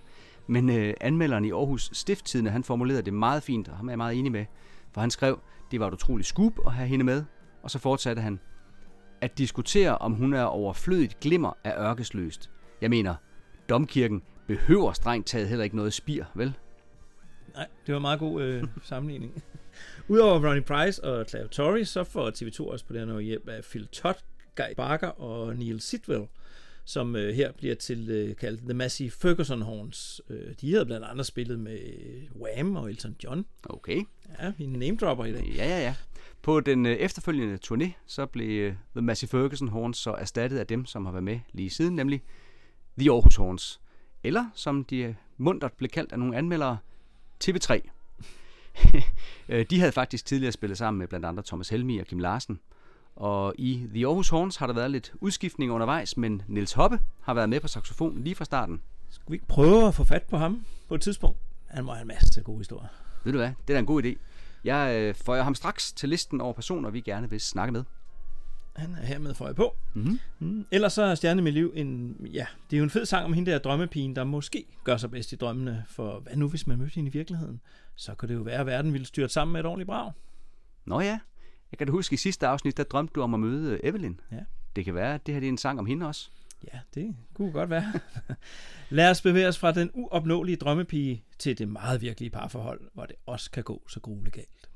Men anmelderen i Aarhus Stifttidende, han formulerede det meget fint, og ham er jeg meget enig med, for han skrev, det var et utroligt scoop at have hende med, og så fortsatte han, at diskutere, om hun er overflødigt glimmer af ørkesløst. Jeg mener, domkirken behøver strengt taget heller ikke noget spir, vel? Nej, det var en meget god sammenligning. Udover Ronnie Price og Claire Torrey, så får TV2 også på den her hjælp af Phil Todd, Guy Barker og Neil Sidwell, som her bliver tilkaldt The Massey Ferguson Horns. De havde blandt andet spillet med Wham og Elton John. Okay. Ja, vi namedropper i dag. Ja. På den efterfølgende turné, så blev The Massey Ferguson Horns så erstattet af dem, som har været med lige siden, nemlig The Aarhus Horns. Eller, som de muntert blev kaldt af nogle anmeldere, TV3. De havde faktisk tidligere spillet sammen med blandt andre Thomas Helmig og Kim Larsen. Og i The Aarhus Horns har der været lidt udskiftning undervejs, men Niels Hoppe har været med på saxofon lige fra starten. Skal vi ikke prøve at få fat på ham på et tidspunkt? Han må have en masse gode historier. Ved du hvad? Det er da en god idé. Jeg føjer ham straks til listen over personer, vi gerne vil snakke med. Han er hermed føjet på. Mm-hmm. Mm. Ellers så er Stjerne i mit liv en... Ja, det er jo en fed sang om hende der drømmepigen, der måske gør sig bedst i drømmene. For hvad nu, hvis man mødte hende i virkeligheden? Så kunne det jo være, at verden ville styre sammen med et ordentligt brag. Nå ja. Jeg kan da huske, i sidste afsnit, der drømte du om at møde Evelyn. Ja. Det kan være, at det her er en sang om hende også. Ja, det kunne godt være. Lad os bevæge os fra den uopnåelige drømmepige til det meget virkelige parforhold, hvor det også kan gå så grueligt galt.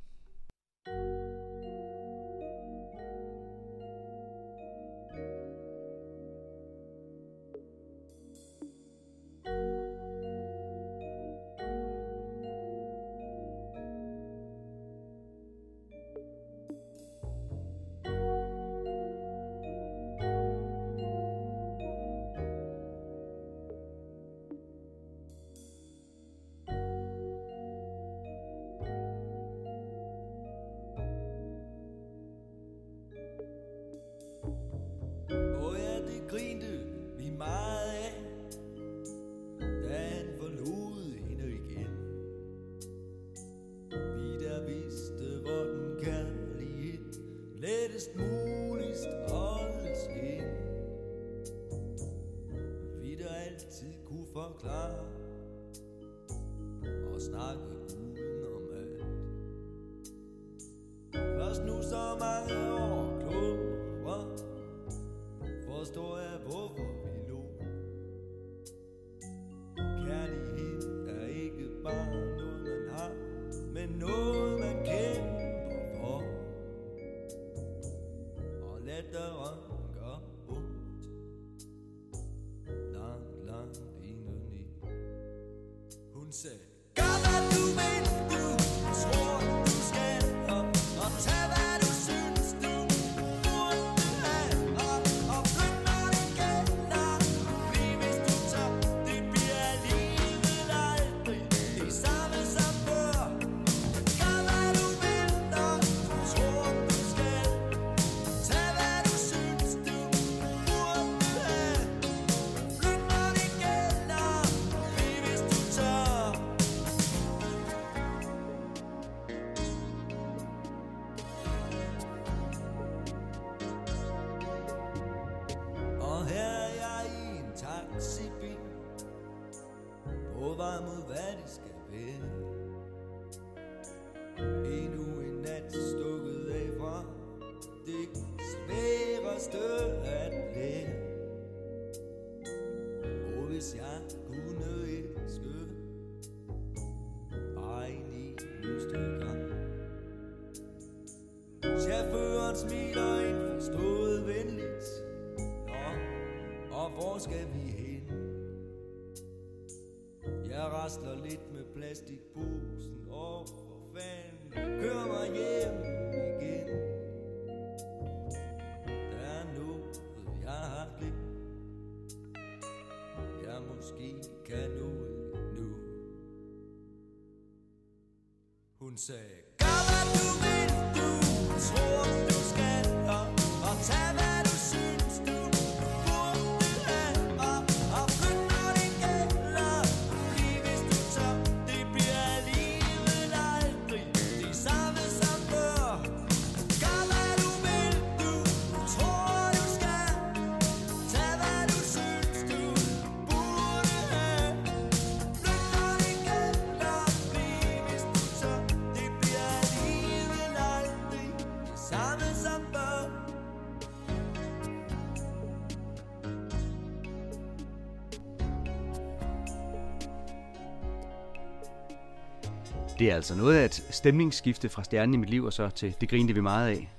Det er altså noget af et stemningsskifte fra Stjernen i mit liv og så til Det grinte vi meget af.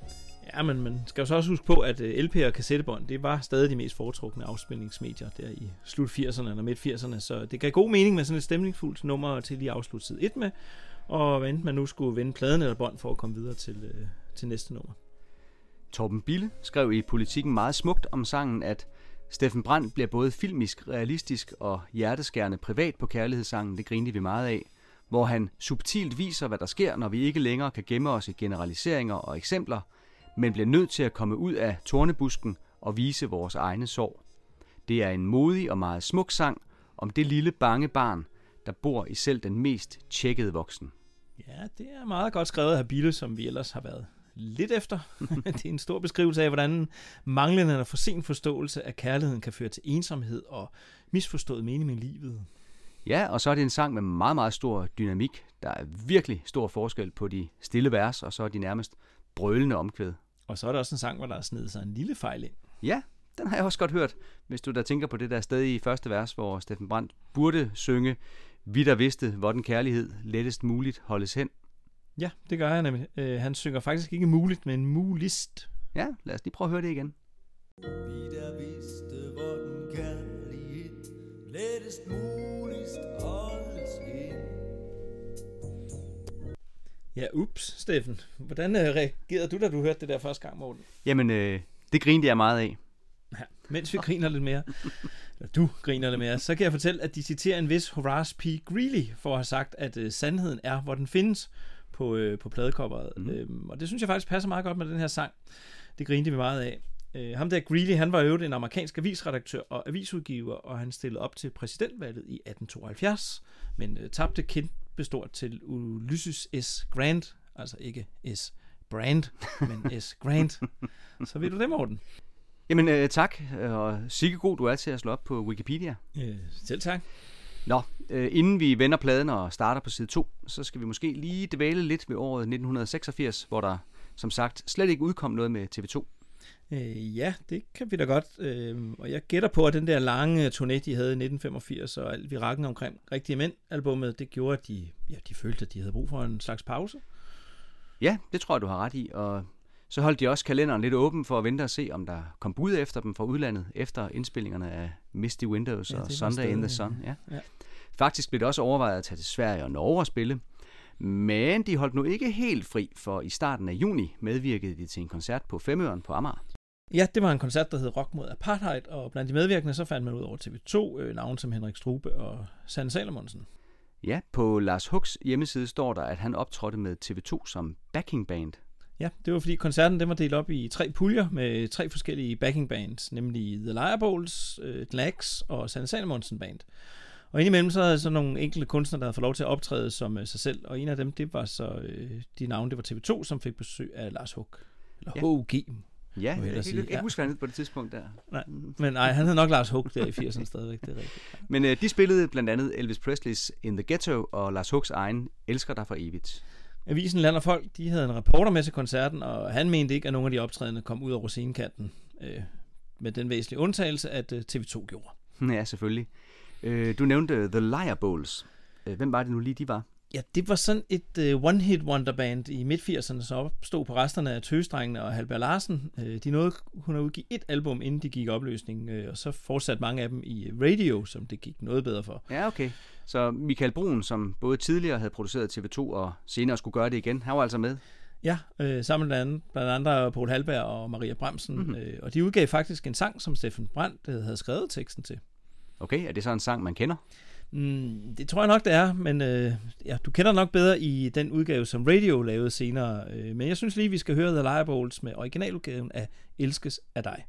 Ja, men man skal jo så også huske på, at LP og kassettebånd, det var stadig de mest foretrukne afspilningsmedier der i slut 80'erne eller midt 80'erne, så det gav god mening med sådan et stemningsfuldt nummer til lige afslutte side 1 med, og hvad enten man nu skulle vende pladen eller bånd for at komme videre til næste nummer. Torben Bille skrev i Politikken meget smukt om sangen, at Steffen Brandt bliver både filmisk, realistisk og hjerteskærende privat på kærlighedssangen Det grinte vi meget af, hvor han subtilt viser, hvad der sker, når vi ikke længere kan gemme os i generaliseringer og eksempler, men bliver nødt til at komme ud af tornebusken og vise vores egne sorg. Det er en modig og meget smuk sang om det lille bange barn, der bor i selv den mest tjekkede voksen. Ja, det er meget godt skrevet af Habile, som vi ellers har været lidt efter. Det er en stor beskrivelse af, hvordan manglende eller for sen forståelse af kærligheden kan føre til ensomhed og misforstået mening med livet. Ja, og så er det en sang med meget, meget stor dynamik. Der er virkelig stor forskel på de stille vers, og så de nærmest brølende omkvæd. Og så er der også en sang, hvor der er snedet sig en lille fejl ind. Ja, den har jeg også godt hørt, hvis du da tænker på det der sted i første vers, hvor Steffen Brandt burde synge "Vi der vidste, hvor den kærlighed lettest muligt holdes hen". Ja, det gør jeg nemlig. Han synger faktisk ikke muligt, men mulist. Ja, lad os lige prøve at høre det igen. "Vi der vidste, hvor den kærlighed lettest muligt holdes hen". Ja, ups, Steffen. Hvordan reagerede du, da du hørte det der første gang, Morten? Jamen, det grinede jeg meget af. Ja, mens vi griner lidt mere, eller du griner lidt mere, så kan jeg fortælle, at de citerer en vis Horace P. Greeley for at have sagt, at sandheden er, hvor den findes på pladekopperet. Mm. Og det synes jeg faktisk passer meget godt med den her sang. Det grinte vi meget af. Ham der Greeley, han var øvrigt en amerikansk avisredaktør og avisudgiver, og han stillede op til præsidentvalget i 1872, men tabte kæmpe stort til Ulysses S. Grant, altså ikke S. Brandt, men S. Grant. Så ved du det, Morten? Jamen tak, og sikke god du er til at slå op på Wikipedia. Selv tak. Nå, inden vi vender pladen og starter på side 2, så skal vi måske lige dvæle lidt ved året 1986, hvor der som sagt slet ikke udkom noget med TV2. Ja, det kan vi da godt. Og jeg gætter på, at den der lange turné, de havde i 1985, og alt virakken omkring Rigtige Mænd-albummet, det gjorde, at de følte, at de havde brug for en slags pause. Ja, det tror jeg, du har ret i, og så holdt de også kalenderen lidt åben for at vente og se, om der kom bud efter dem fra udlandet, efter indspillingerne af Misty Windows og Sunday in the Sun. Ja. Ja. Faktisk blev det også overvejet at tage til Sverige og Norge og spille, men de holdt nu ikke helt fri, for i starten af juni medvirkede de til en koncert på Femøren på Amager. Ja, det var en koncert, der hed Rock mod Apartheid, og blandt de medvirkende så fandt man ud over TV2 navne som Henrik Strube og Sanne Salomonsen. Ja, på Lars Hugs hjemmeside står der, at han optrådte med TV2 som backingband. Ja, det var fordi koncerten den var delt op i 3 puljer med 3 forskellige backingbands, nemlig The Lirebowls, Glax og Sanne Salomonsen Band. Og indimellem så havde så nogle enkelte kunstnere, der havde fået lov til at optræde som sig selv, og en af dem, det var så de navne, det var TV2, som fik besøg af Lars Hug, eller HUG. Ja, jeg kan ikke huske han på det tidspunkt der. Nej, men han hed nok Lars Hug der i 80'erne stadigvæk, det er rigtigt. Men de spillede blandt andet Elvis Presleys In the Ghetto og Lars Hugs egen Elsker dig for evigt. Avisen Land og Folk, de havde en reporter med til koncerten, og han mente ikke, at nogen af de optrædende kom ud over scenekanten, med den væsentlige undtagelse, at TV2 gjorde. Ja, selvfølgelig. Du nævnte The Lirebowls. Hvem var det nu lige, de var? Ja, det var sådan et one-hit wonderband i midt-80'erne, som opstod på resterne af Tøsdrengene og Halberg Larsen. De nåede kun at udgive 1 album, inden de gik i opløsning, og så fortsatte mange af dem i radio, som det gik noget bedre for. Ja, okay. Så Michael Brun, som både tidligere havde produceret TV2 og senere skulle gøre det igen, han var altså med? Ja, sammen blandt andre Poul Halberg og Maria Bremsen, og de udgav faktisk en sang, som Steffen Brandt havde skrevet teksten til. Okay, er det så en sang, man kender? Det tror jeg nok, det er, men du kender nok bedre i den udgave, som Radio lavede senere. Men jeg synes lige, vi skal høre The Lirebowls med originaludgaven af Elskes af dig.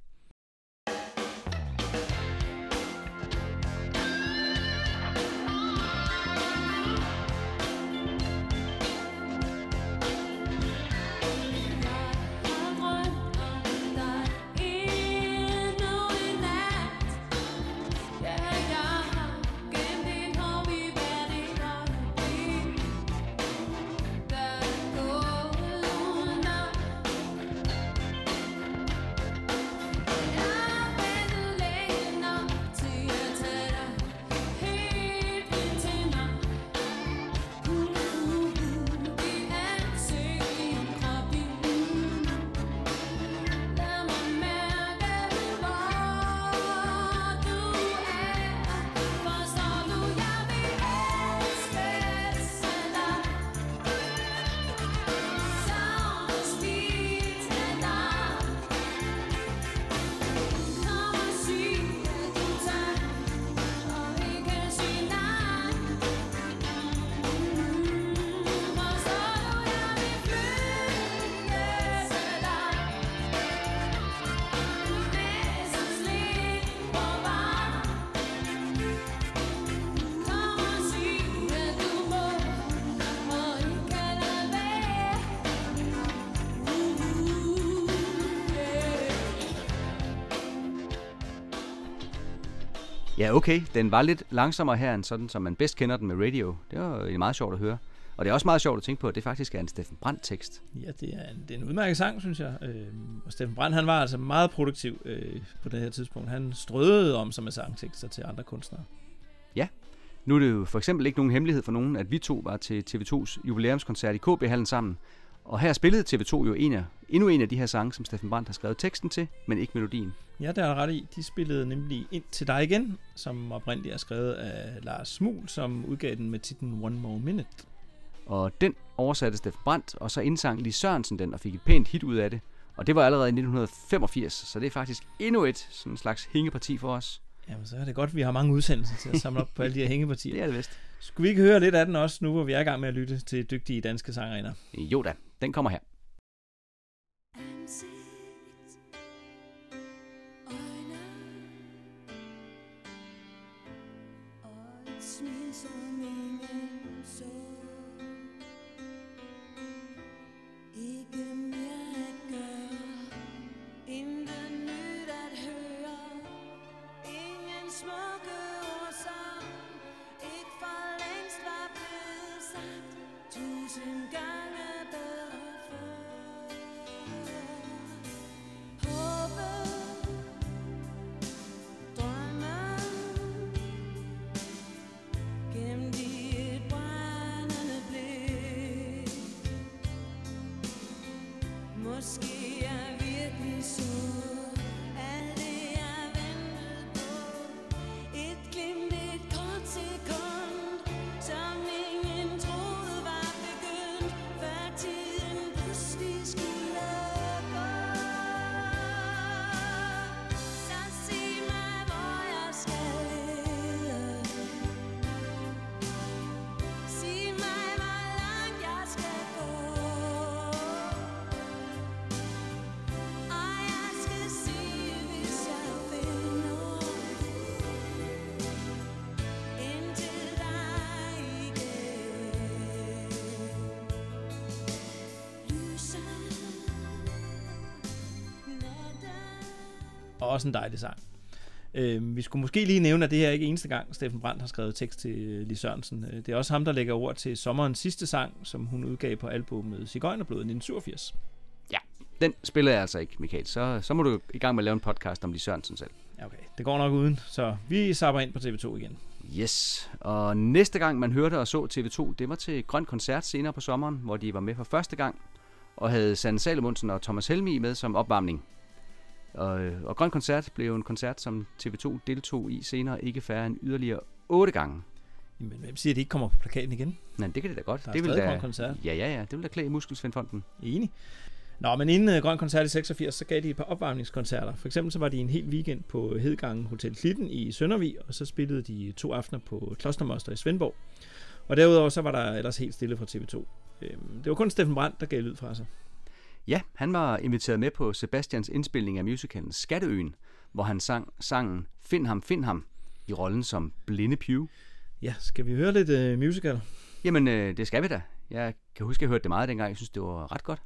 Ja, okay. Den var lidt langsommere her, end sådan, som man bedst kender den med radio. Det var meget sjovt at høre. Og det er også meget sjovt at tænke på, at det faktisk er en Steffen Brandt-tekst. Ja, det er en udmærket sang, synes jeg. Og Steffen Brandt, han var altså meget produktiv på det her tidspunkt. Han strøede om sig med sangtekster til andre kunstnere. Ja. Nu er det jo for eksempel ikke nogen hemmelighed for nogen, at vi to var til TV2's jubilæumskoncert i KB-hallen sammen. Og her spillede TV2 jo endnu en af de her sange, som Steffen Brandt har skrevet teksten til, men ikke melodien. Ja, det er der ret i. De spillede nemlig Ind til dig igen, som oprindeligt er skrevet af Lars Smul, som udgav den med titlen One More Minute. Og den oversatte Steffen Brandt, og så indsang Lis Sørensen den og fik et pænt hit ud af det. Og det var allerede i 1985, så det er faktisk endnu et sådan en slags hængeparti for os. Jamen, så er det godt, at vi har mange udsendelser til at samle op på alle de her hængepartier. Det er det vist. Skulle vi ikke høre lidt af den også nu, hvor vi er i gang med at lytte til dygtige danske sangerinder? Jo da, den kommer her. Også en dejlig sang. Vi skulle måske lige nævne, at det her ikke eneste gang, Steffen Brandt har skrevet tekst til Lis Sørensen. Det er også ham, der lægger ord til sommerens sidste sang, som hun udgav på albumet Sigøjnerblodet 1987. Ja, den spiller jeg altså ikke, Michael. Så må du i gang med at lave en podcast om Lis Sørensen selv. Okay, det går nok uden, så vi zapper ind på TV2 igen. Yes, og næste gang man hørte og så TV2, det var til Grøn Koncert senere på sommeren, hvor de var med for første gang, og havde Sanne Salomonsen og Thomas Helmig med som opvarmning. Og Grøn Koncert blev en koncert, som TV2 deltog i senere ikke færre end yderligere 8 gange. Men hvem siger, at det ikke kommer på plakaten igen? Nej, det kan det da godt. Der er det stadig Grøn Koncert. Ja, det vil da klæde Muskelsvindfonden. Enig. Nå, men inden Grøn Koncert i 86, så gav de et par opvarmningskoncerter. For eksempel så var de en hel weekend på Hedgangen Hotel Klitten i Søndervig, og så spillede de 2 aftener på Klostermoster i Svendborg. Og derudover så var der ellers helt stille fra TV2. Det var kun Steffen Brandt, der gav lyd fra sig. Ja, han var inviteret med på Sebastians indspilning af musicalen Skatteøen, hvor han sang sangen Find ham, find ham i rollen som Blinde Pew. Ja, skal vi høre lidt musical? Jamen, det skal vi da. Jeg kan huske, at jeg hørte det meget dengang. Jeg synes, det var ret godt.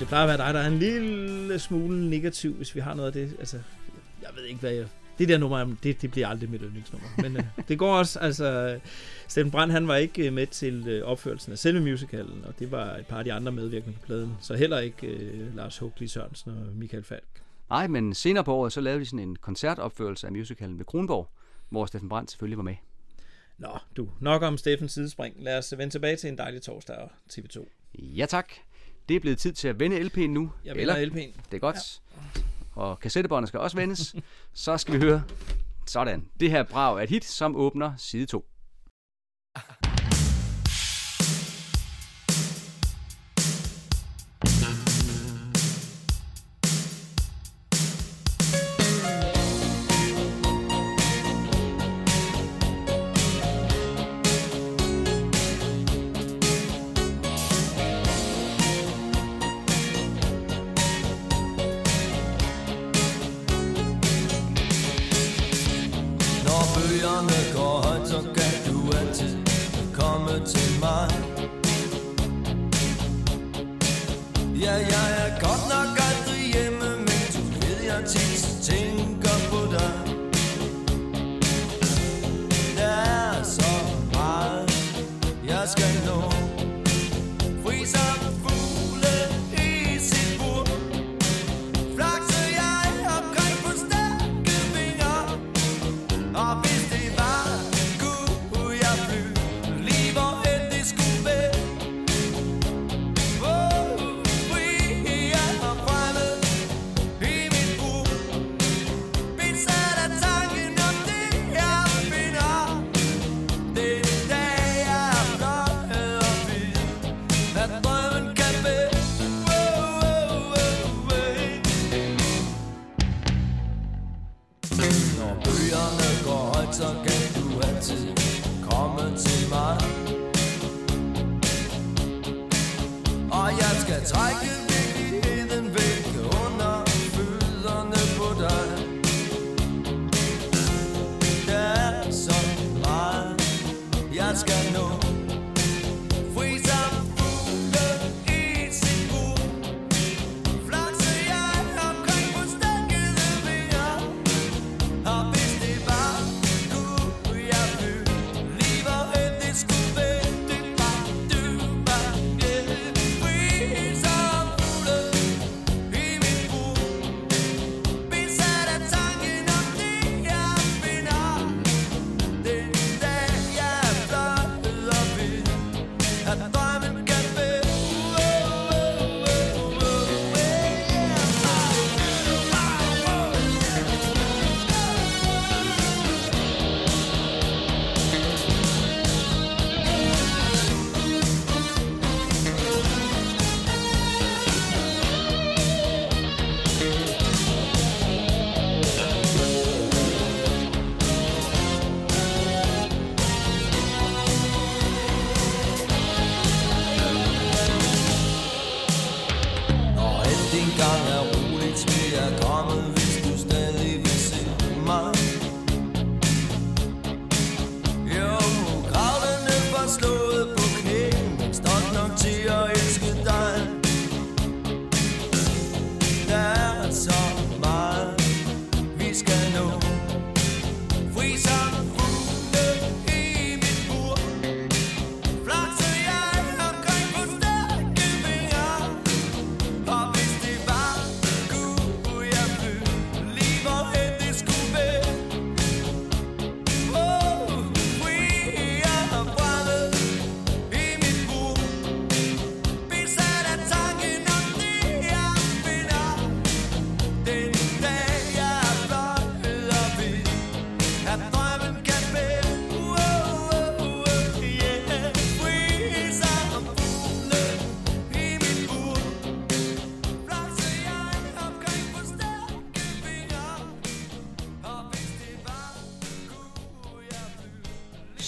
Det plejer at være dig, der er en lille smule negativ, hvis vi har noget af det. Altså, jeg ved ikke, hvad jeg... Det der nummer, det bliver aldrig mit yndlingsnummer. Men det går også, altså... Steffen Brandt, han var ikke med til opførelsen af selve musicalen, og det var et par af de andre medvirkende på pladen. Så heller ikke Lars Lis Sørensen og Michael Falk. Nej, men senere på året, så lavede de sådan en koncertopførelse af musicalen ved Kronborg, hvor Steffen Brandt selvfølgelig var med. Nå, du. Nok om Steffens sidespring. Lad os vende tilbage til en dejlig torsdag og TV2. Ja, tak. Det er blevet tid til at vende LP'en nu. Jeg vender LP'en. Det er godt. Ja. Og kassettebåndet skal også vendes. Så skal vi høre. Sådan. Det her brag er et hit, som åbner side 2.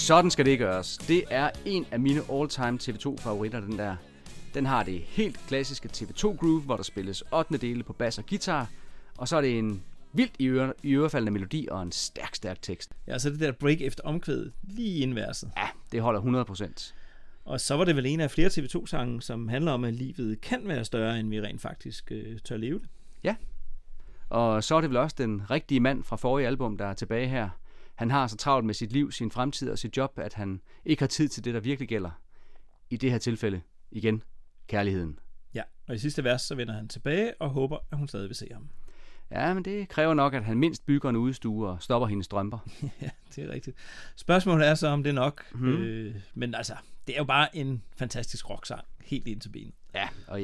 Sådan skal det gøres. Det er en af mine all-time TV2-favoritter, den der. Den har det helt klassiske TV2-groove, hvor der spilles 8. dele på bass og guitar, og så er det en vildt iørefaldende melodi og en stærk tekst. Ja, så det der break efter omkvædet lige indverset. Ja, det holder 100%. Og så var det vel en af flere TV2-sange, som handler om, at livet kan være større, end vi rent faktisk tør leve det. Ja, og så er det vel også den rigtige mand fra forrige album, der er tilbage her. Han har så travlt med sit liv, sin fremtid og sit job, at han ikke har tid til det, der virkelig gælder. I det her tilfælde, igen, kærligheden. Ja, og i sidste vers, så vender han tilbage og håber, at hun stadig vil se ham. Ja, men det kræver nok, at han mindst bygger en udstue og stopper hendes strømper. Ja, det er rigtigt. Spørgsmålet er så, om det er nok. Men altså, det er jo bare en fantastisk rocksang, helt ind til benet. Ja, og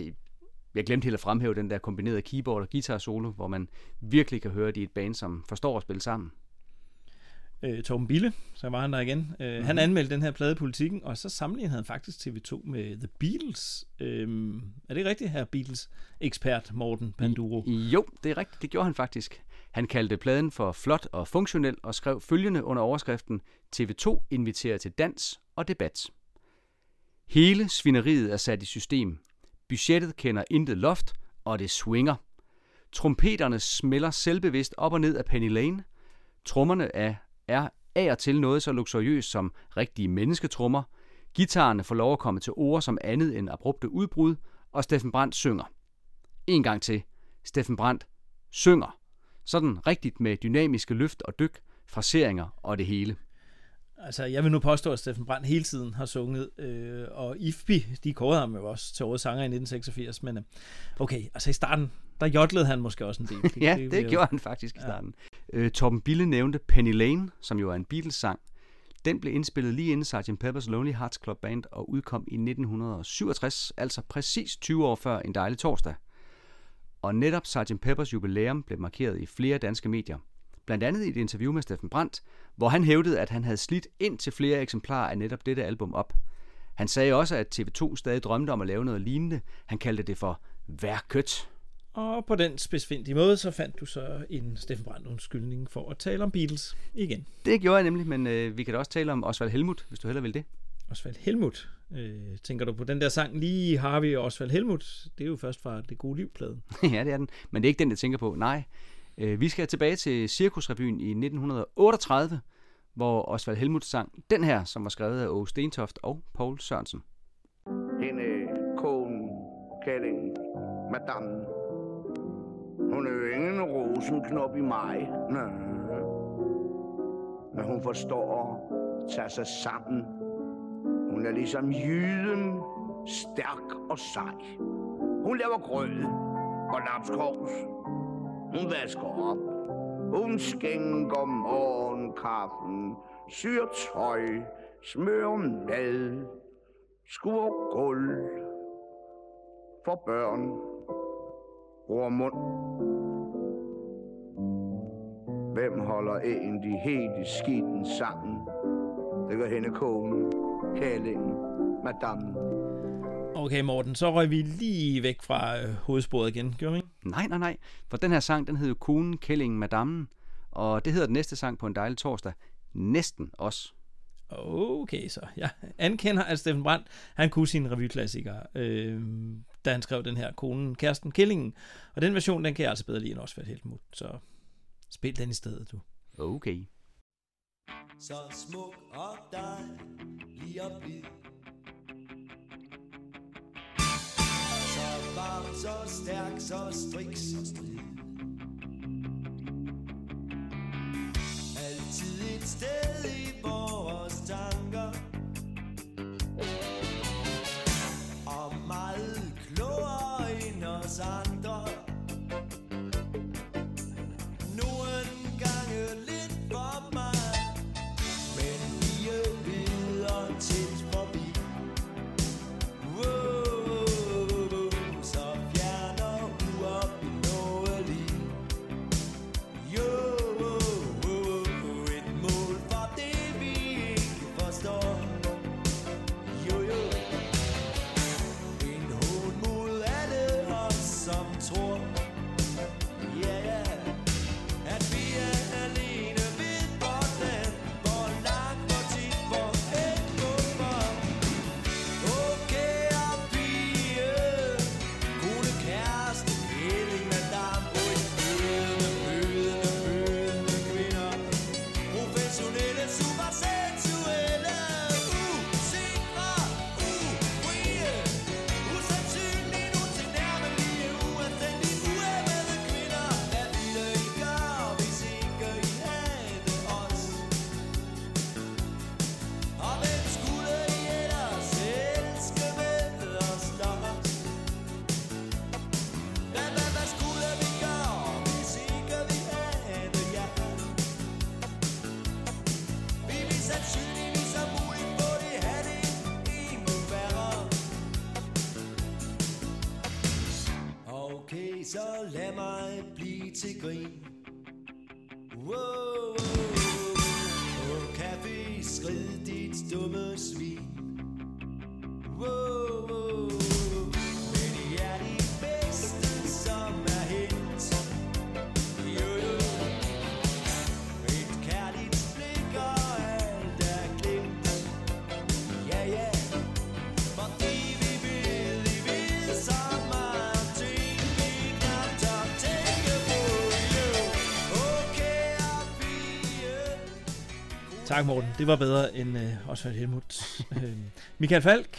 jeg glemte helt at fremhæve den der kombinerede keyboard- og guitar-solo, hvor man virkelig kan høre, at de er et band, som forstår at spille sammen. Torben Bille, så var han der igen. Han anmeldte den her plade Politikken, og så sammenlignede han faktisk TV2 med The Beatles. Er det rigtigt, her Beatles-ekspert Morten Panduro? Jo, det er rigtigt. Det gjorde han faktisk. Han kaldte pladen for flot og funktionel og skrev følgende under overskriften: TV2 inviterer til dans og debat. Hele svineriet er sat i system. Budgettet kender intet loft, og det swinger. Trompeterne smelter selvbevidst op og ned af Penny Lane. Trommerne er af og til noget så luksuriøst som rigtige mennesketrommer. Gitarerne får lov at komme til ord som andet end abrupte udbrud, og Steffen Brandt synger. En gang til. Steffen Brandt synger. Sådan rigtigt med dynamiske løft og dyk, fraseringer og det hele. Altså, jeg vil nu påstå, at Steffen Brandt hele tiden har sunget, og IFPI, de kårede ham jo også til årets sanger i 1986, men okay, altså i starten, der jodlede han måske også en del. Ja, det gjorde han faktisk i starten. Torben Bille nævnte Penny Lane, som jo er en Beatles-sang. Den blev indspillet lige inden Sgt. Pepper's Lonely Hearts Club Band og udkom i 1967, altså præcis 20 år før En dejlig torsdag. Og netop Sgt. Pepper's jubilæum blev markeret i flere danske medier. Blandt andet i et interview med Steffen Brandt, hvor han hævdede, at han havde slidt ind til flere eksemplarer af netop dette album op. Han sagde også, at TV2 stadig drømte om at lave noget lignende. Han kaldte det for værkødt. Og på den spidsfindige måde, så fandt du så en Steffen Brandt undskyldning for at tale om Beatles igen. Det gjorde jeg nemlig, men vi kan da også tale om Osvald Helmuth, hvis du hellere vil det. Osvald Helmuth? Tænker du på den der sang lige Harvey og Osvald Helmuth? Det er jo først fra Det gode liv-pladen. Ja, det er den. Men det er ikke den, jeg tænker på. Nej. Vi skal tilbage til Cirkusrevyen i 1938, hvor Osvald Helmuth sang den her, som var skrevet af Åge Stentoft og Poul Sørensen. Hende, konen, kælling, madame. Hun er jo ingen rosenknop i mig. Næh. Men hun forstår at tage sig sammen. Hun er ligesom jyden, stærk og sej. Hun laver grød og lapskovs. Hun vasker op, hun skænker morgenkaffen, syr tøj, smører mad, skuer gulv for børn, bruger mund. Hvem holder egentlig helt i skiden sammen? Det gør hende konen, kælingen, madammen. Okay, Morten, så røg vi lige væk fra hovedsporet igen, gjorde vi ikke? Nej, for den her sang, den hed jo Konen, Kællingen, Madammen, og det hedder den næste sang på En dejlig torsdag, næsten også. Okay, så jeg ankender, at Steffen Brandt, han kunne sine revyklassikere, da han skrev den her Konen, Kæresten, Kællingen, og den version, den kan jeg altså bedre lide end Osvald Helmuth, så spil den i stedet, du. Okay. Så smuk og dig, lige og blid. Varm, så stærk, så strik, så strid. Altid et sted i vores tanker. Og meget klogere end os andre. Nogle gange lidt for meget, men vi er videre tæt forbi. Wow. Yo, oh, oh, oh, oh, et mål for det. til grin. Wow, wow, wow. Oh, kaffe, skrid dit dumme svin. Wow, wow, wow. Men I er de bedste, som er hent. Jo, jo. Et kærligt blik, og alt er glemt. Ja, ja. Fordi vi ved, I ved så meget ting, vi knap at tænke på. Jo, okay, og fire. Tak, Morten. Det var bedre end Osvald Helmuth. Michael Falk.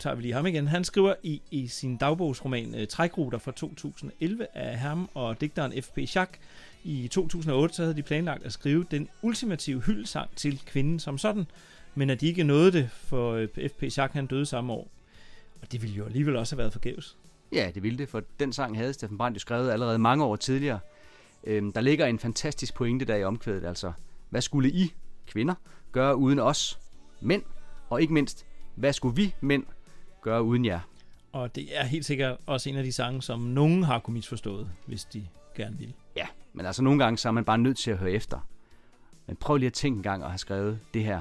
Tager vi lige ham igen. Han skriver i sin dagbogsroman Trækruter fra 2011 af ham og digteren F.P. Schack. I 2008 så havde de planlagt at skrive den ultimative hyldsang til kvinden som sådan, men at de ikke nåede det, for F.P. Schack han døde samme år. Og det ville jo alligevel også have været forgæves. Ja, det ville det, for den sang havde Steffen Brandt jo skrevet allerede mange år tidligere. Der ligger en fantastisk pointe der i omkvædet, altså. Hvad skulle I, kvinder, gøre uden os, mænd? Og ikke mindst, hvad skulle vi, mænd, gøre uden jer. Og det er helt sikkert også en af de sange, som nogen har kunnet misforstået, hvis de gerne vil. Ja, men altså nogle gange, så er man bare nødt til at høre efter. Men prøv lige at tænke en gang og have skrevet det her.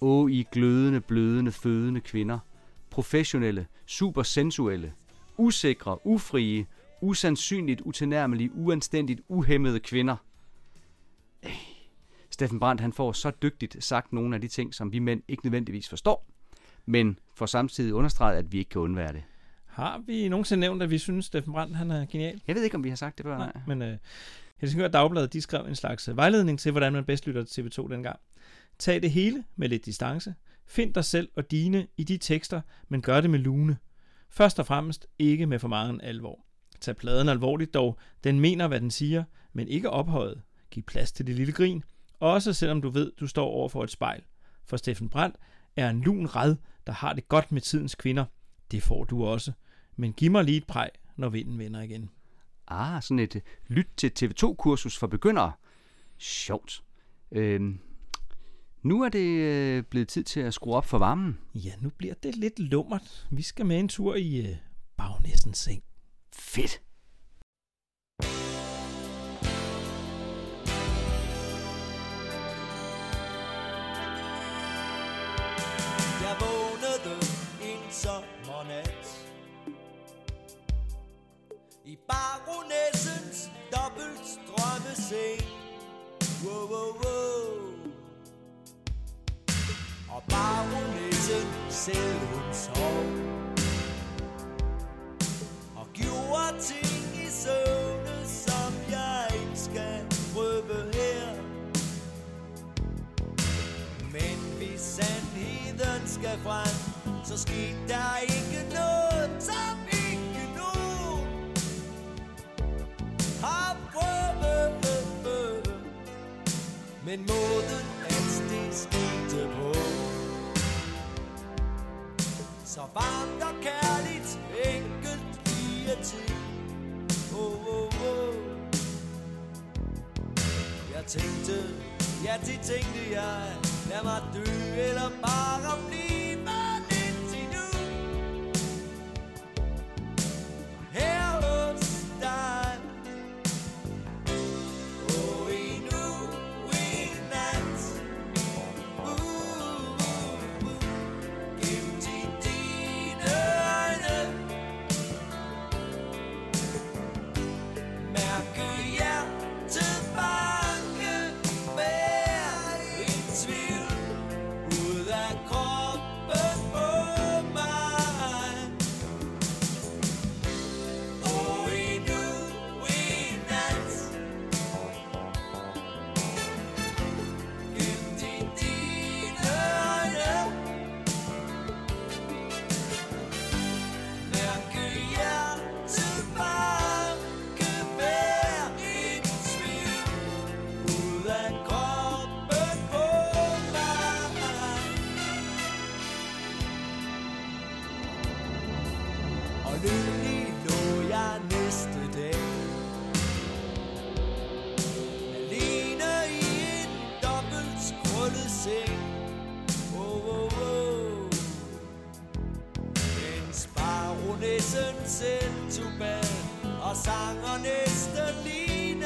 Åh, I glødende, blødende, fødende kvinder. Professionelle, supersensuelle, usikre, ufrie, usandsynligt, utilnærmelige, uanstændigt, uhæmmede kvinder. Steffen Brandt, han får så dygtigt sagt nogle af de ting, som vi mænd ikke nødvendigvis forstår, men for samtidig understreget, at vi ikke kan undvære det. Har vi nogensinde nævnt, at vi synes, Steffen Brandt han er genial? Jeg ved ikke, om vi har sagt det før. Nej, men Helsingør Dagbladet, de skrev en slags vejledning til, hvordan man bedst lytter til TV2 dengang. Tag det hele med lidt distance. Find dig selv og dine i de tekster, men gør det med lune. Først og fremmest ikke med for meget alvor. Tag pladen alvorligt dog. Den mener, hvad den siger, men ikke ophøjet. Giv plads til det lille grin. Også selvom du ved, du står over for et spejl. For Steffen Brandt er en lun rad, der har det godt med tidens kvinder. Det får du også. Men giv mig lige et præg, når vinden vender igen. Ah, sådan et lyt til TV2-kursus for begyndere. Sjovt. Nu er det blevet tid til at skrue op for varmen. Ja, nu bliver det lidt lummert. Vi skal med en tur i bagnæssens seng. Fedt! Sommernat i baronessens dobbelt strømmeseng. Wow, wow, wow. Og baronessen selv hun sov og gjorde ting i søvne, som jeg ikke skal prøve her. Men hvis sandheden skal frem, så skete der ikke noget, som ikke nu har prøvet. Men måden, at det skete på, så varmt og kærligt, enkelt lige til. Oh, oh, oh. Jeg tænkte, ja det tænkte jeg, lad mig dø eller bare blive. Send tilbage og sanger næsten lige.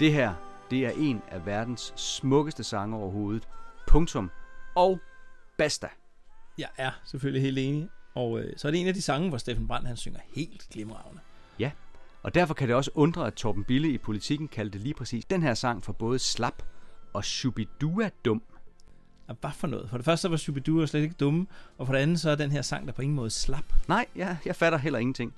Det her, det er en af verdens smukkeste sange overhovedet. Punktum. Og basta. Jeg er selvfølgelig helt enig. Og så er det en af de sange, hvor Steffen Brandt han synger helt glimragende. Ja, og derfor kan det også undre, at Torben Bille i Politikken kaldte lige præcis den her sang for både slap og Shu-bi-dua dum. Hvad for noget? For det første så var Shu-bi-dua slet ikke dumme, og for det andet så er den her sang der på ingen måde slap. Nej, jeg fatter heller ingenting.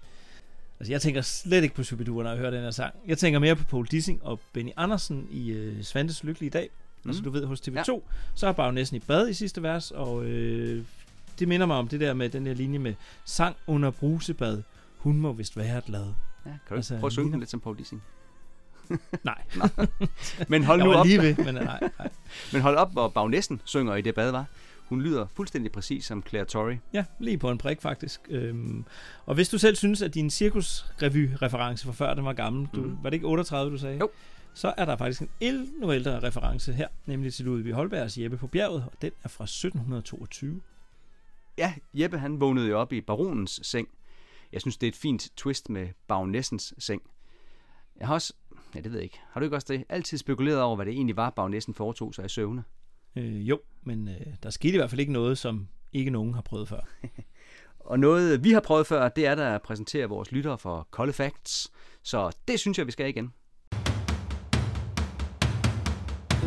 Altså jeg tænker slet ikke på Shu-bi-dua, når jeg hører den her sang. Jeg tænker mere på Poul Dissing og Benny Andersen i Svantes Lykkelige Dag. Altså du ved, hos TV2, ja. Så er bagnæssen i bad i sidste vers, og det minder mig om det der med den der linje med sang under brusebad. Hun må vist være et lad. Ja, kan du altså, prøve at synge lidt som Poul Dissing? Nej. Men hold nu op. Lige ved, men, nej. Men hold op, hvor bagnæssen synger i det bad, var. Hun lyder fuldstændig præcis som Claire Torrey. Ja, lige på en prik faktisk. Og hvis du selv synes, at din cirkusrevy-reference fra før, den var gammel, var det ikke 38, du sagde? Jo. Så er der faktisk en endnu ældre reference her, nemlig til Ludvig Holbergs Jeppe på bjerget, og den er fra 1722. Ja, Jeppe han vågnede jo op i baronens seng. Jeg synes, det er et fint twist med baronessens seng. Jeg har også, ja det ved jeg ikke, har du ikke også det, altid spekuleret over, hvad det egentlig var, baronessen foretog sig i søvne? Jo, men der skete i hvert fald ikke noget, som ikke nogen har prøvet før. Og noget, vi har prøvet før, det er der at præsentere vores lyttere for kolde facts, så det synes jeg, vi skal igen.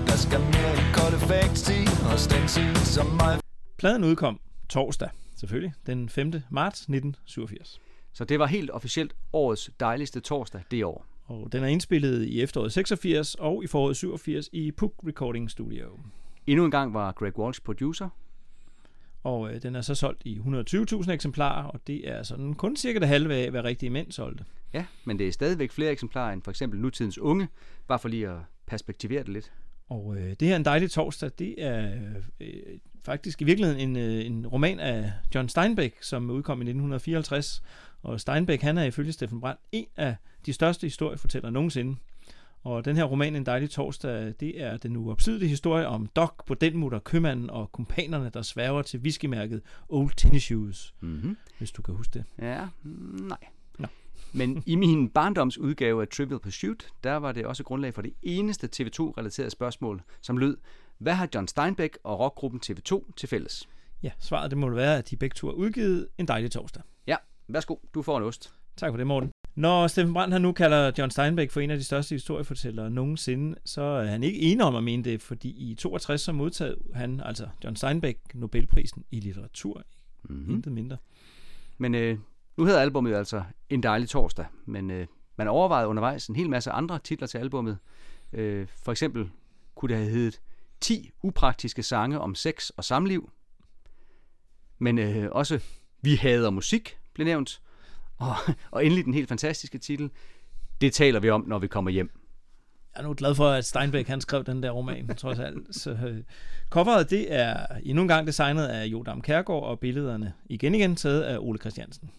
Der skal mere kolde facts i, og stændsigt som mig. Pladen udkom torsdag, selvfølgelig, den 5. marts 1987. Så det var helt officielt årets dejligste torsdag det år. Og den er indspillet i efteråret 86 og i foråret 87 i Puk Recording Studio. Endnu en gang var Greg Walsh producer. Og den er så solgt i 120.000 eksemplarer, og det er sådan kun cirka det halve af, hvad rigtige mænd solgte. Ja, men det er stadigvæk flere eksemplarer end for eksempel nutidens unge, bare for lige at perspektivere det lidt. Og det her En dejlig torsdag, det er faktisk i virkeligheden en roman af John Steinbeck, som udkom i 1954. Og Steinbeck, han er ifølge Steffen Brandt en af de største historiefortællere nogensinde. Og den her roman, En dejlig torsdag, det er den uopsidelige historie om Doc, bordelmutter, købmanden og kumpanerne, der sværger til whiskymærket Old Tennis Shoes. Mm-hmm. Hvis du kan huske det. Ja, nej. Nå. Men i min barndomsudgave af Trivial Pursuit, der var det også grundlag for det eneste TV2-relaterede spørgsmål, som lød, hvad har John Steinbeck og rockgruppen TV2 til fælles? Ja, svaret det må være, at de begge to har udgivet En dejlig torsdag. Ja, værsgo, du får en ost. Tak for det, Morten. Når Steffen Brandt han nu kalder John Steinbeck for en af de største historiefortællere nogensinde, så er han ikke enig om at mene det, fordi i 62 så modtog han, altså John Steinbeck, Nobelprisen i litteratur. Mm-hmm. Intet mindre. Men nu hedder albummet altså En dejlig torsdag, men man overvejede undervejs en hel masse andre titler til albummet. For eksempel kunne det have heddet 10 upraktiske sange om sex og samliv, men også Vi hader musik blev nævnt, og endelig den helt fantastiske titel, Det taler vi om, når vi kommer hjem. Jeg er nu glad for, at Steinbeck han skrev den der roman, trods alt. Så, coveret det er endnu en gang designet af Jodam Kjærgaard, og billederne igen taget af Ole Christiansen.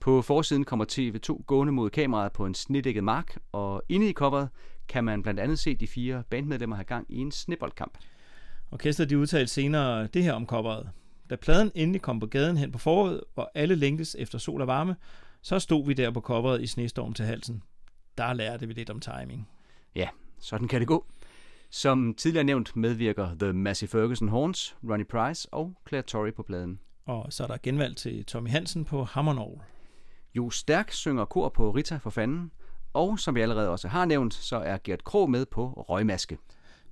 På forsiden kommer TV2 gående mod kameraet på en snedækket mark, og inde i coveret kan man blandt andet se de 4 bandmedlemmer have gang i en sneboldkamp. Orkestret de udtalte senere det her om coveret. Da pladen endelig kom på gaden hen på foråret, hvor alle længtes efter sol og varme, så stod vi der på coveret i snestorm til halsen. Der lærte vi lidt om timing. Ja, sådan kan det gå. Som tidligere nævnt medvirker The Massey Ferguson Horns, Ronnie Price og Claire Torrey på pladen. Og så er der genvalg til Tommy Hansen på hammernål. Jo Stærk synger kor på Rita for fanden, og som vi allerede også har nævnt, så er Gert Krog med på røgmaske.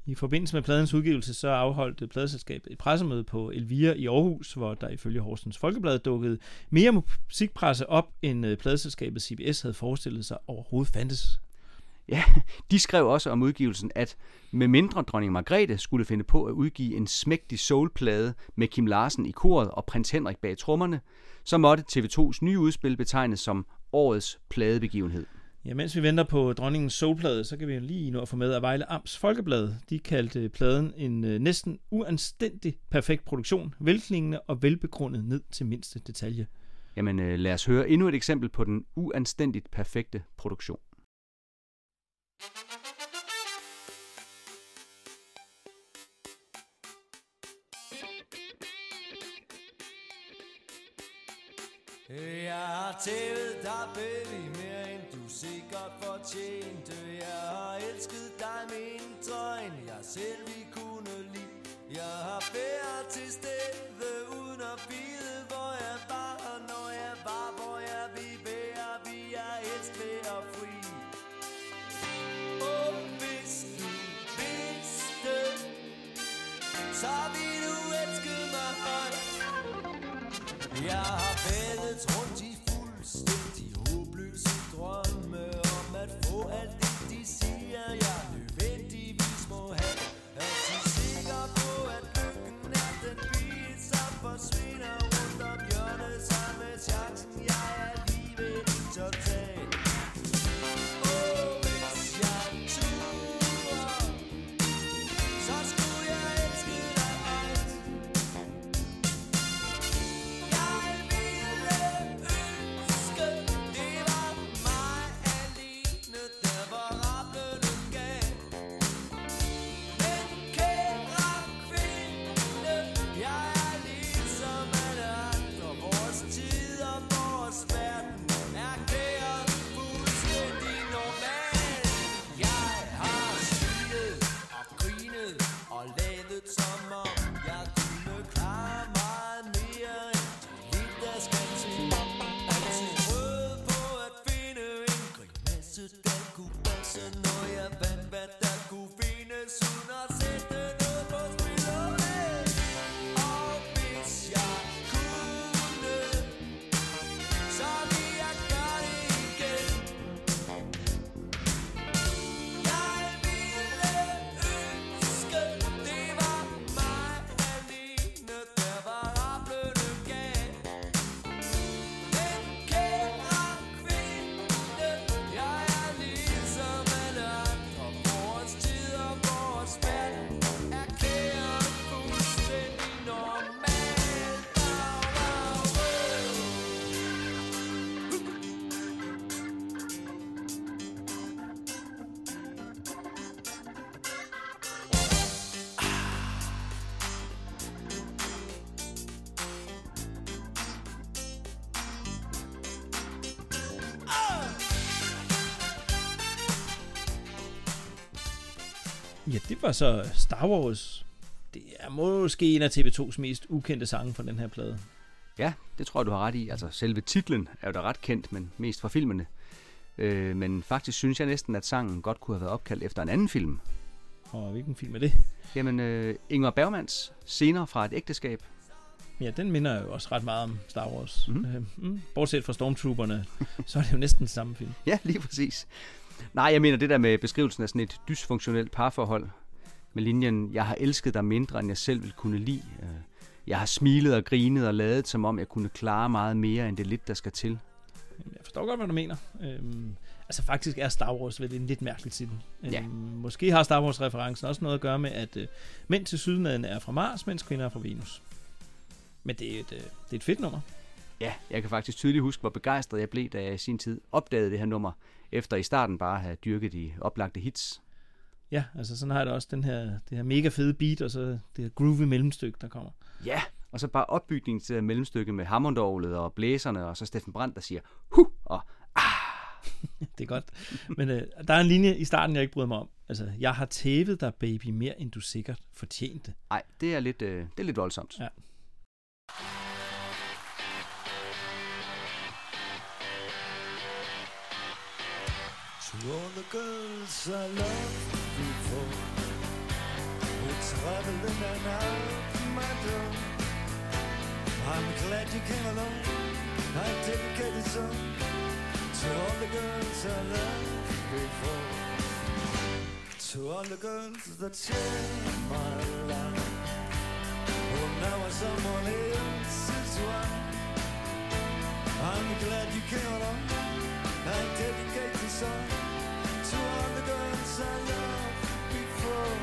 I forbindelse med pladens udgivelse, så afholdt pladeselskabet et pressemøde på Elvira i Aarhus, hvor der ifølge Horsens Folkeblad dukkede mere musikpresse op, end pladeselskabet CBS havde forestillet sig overhovedet fandtes. Ja, de skrev også om udgivelsen, at med mindre dronning Margrethe skulle finde på at udgive en smægtig soulplade med Kim Larsen i koret og prins Henrik bag trommerne, så måtte TV2's nye udspil betegnes som årets pladebegivenhed. Ja, mens vi venter på dronningens soulplade, så kan vi jo lige nå at få med, at Vejle Amts Folkeblad, de kaldte pladen en næsten uanstændig perfekt produktion, velklingende og velbegrundet ned til mindste detalje. Jamen lad os høre endnu et eksempel på den uanstændigt perfekte produktion. Jeg har tævet dig, baby, mere end du sikkert fortjente. Jeg har elsket dig mindre end jeg selv vi kunne lide. Jeg har været til stede uden at vide hvor jeg var, og når jeg var, hvor jeg vil være. Vi er elskede og fri. Og hvis du vidste, så vil du elske mig højt. Jeg har badet rundt i fuldstændig håbløse drømme om at få alt det, de siger, jeg nødvendigvis må have. Er de sikre på, at lykken er den bil, som forsvinder rundt om hjørnet, så med chancen, jeg er livet total. Og hvis jeg turer, så skulle jeg elske dig alt. Jeg ville ønske, det var mig alene, der var rappelen gav. Men kære kvinde, jeg er ligesom alle andre. Vores tid og vores verden er kæret fuldstændig normal. Jeg har smilet og grinet og lavet som om jeg kunne klare meget mere end det liv, der skal til. Altid rød på at finde en grimasse, der kunne passe, når jeg vandt, hvad der kunne findes, uden at sætte noget på spil og væk. Og hvis jeg kunne, så ville jeg gøre det igen. Jeg ville ønske, det var mig alene, der var rablende gal. Men kære kvinde, jeg er ligesom alle andre. Vores tid og vores verden er kæret fuldstændig normal. Ja, det var så Star Wars. Det er måske en af TV2's mest ukendte sange fra den her plade. Ja, det tror jeg, du har ret i. Altså, selve titlen er jo da ret kendt, men mest fra filmene. Men faktisk synes jeg næsten, at sangen godt kunne have været opkaldt efter en anden film. Og hvilken film er det? Jamen, Ingmar Bergmans Scener fra et ægteskab. Ja, den minder jo også ret meget om Star Wars. Bortset fra Stormtrooperne, så er det jo næsten samme film. Ja, lige præcis. Nej, jeg mener det der med beskrivelsen af sådan et dysfunktionelt parforhold. Med linjen, jeg har elsket dig mindre, end jeg selv ville kunne lide. Jeg har smilet og grinet og ladet, som om jeg kunne klare meget mere, end det lidt, der skal til. Jeg forstår godt, hvad du mener. Altså faktisk er Star Wars vel en lidt mærkelig titel. Ja. Måske har Star Wars-referencen også noget at gøre med, at mænd til sydenlandet er fra Mars, mens kvinder er fra Venus. Men det er et fedt nummer. Ja, jeg kan faktisk tydeligt huske, hvor begejstret jeg blev, da jeg i sin tid opdagede det her nummer, efter i starten bare at have dyrket de oplagte hits. Ja, altså sådan har det også det her mega fede beat, og så det her groovy mellemstykke, der kommer. Ja, og så bare opbygningen til det mellemstykke med hammondorglet og blæserne, og så Steffen Brandt, der siger, hu, og ah. Det er godt. Men der er en linje i starten, jeg ikke bryder mig om. Altså, jeg har tævet dig, baby, mere end du sikkert fortjente. Nej, det er lidt voldsomt. Ja. To all the girls I loved before, who traveled in and out my door, I'm glad you came along. I dedicate this song to all the girls I loved before, to all the girls that shared my life, who now are someone else's wife. I'm glad you came along. I dedicate this song to all the girls I loved before.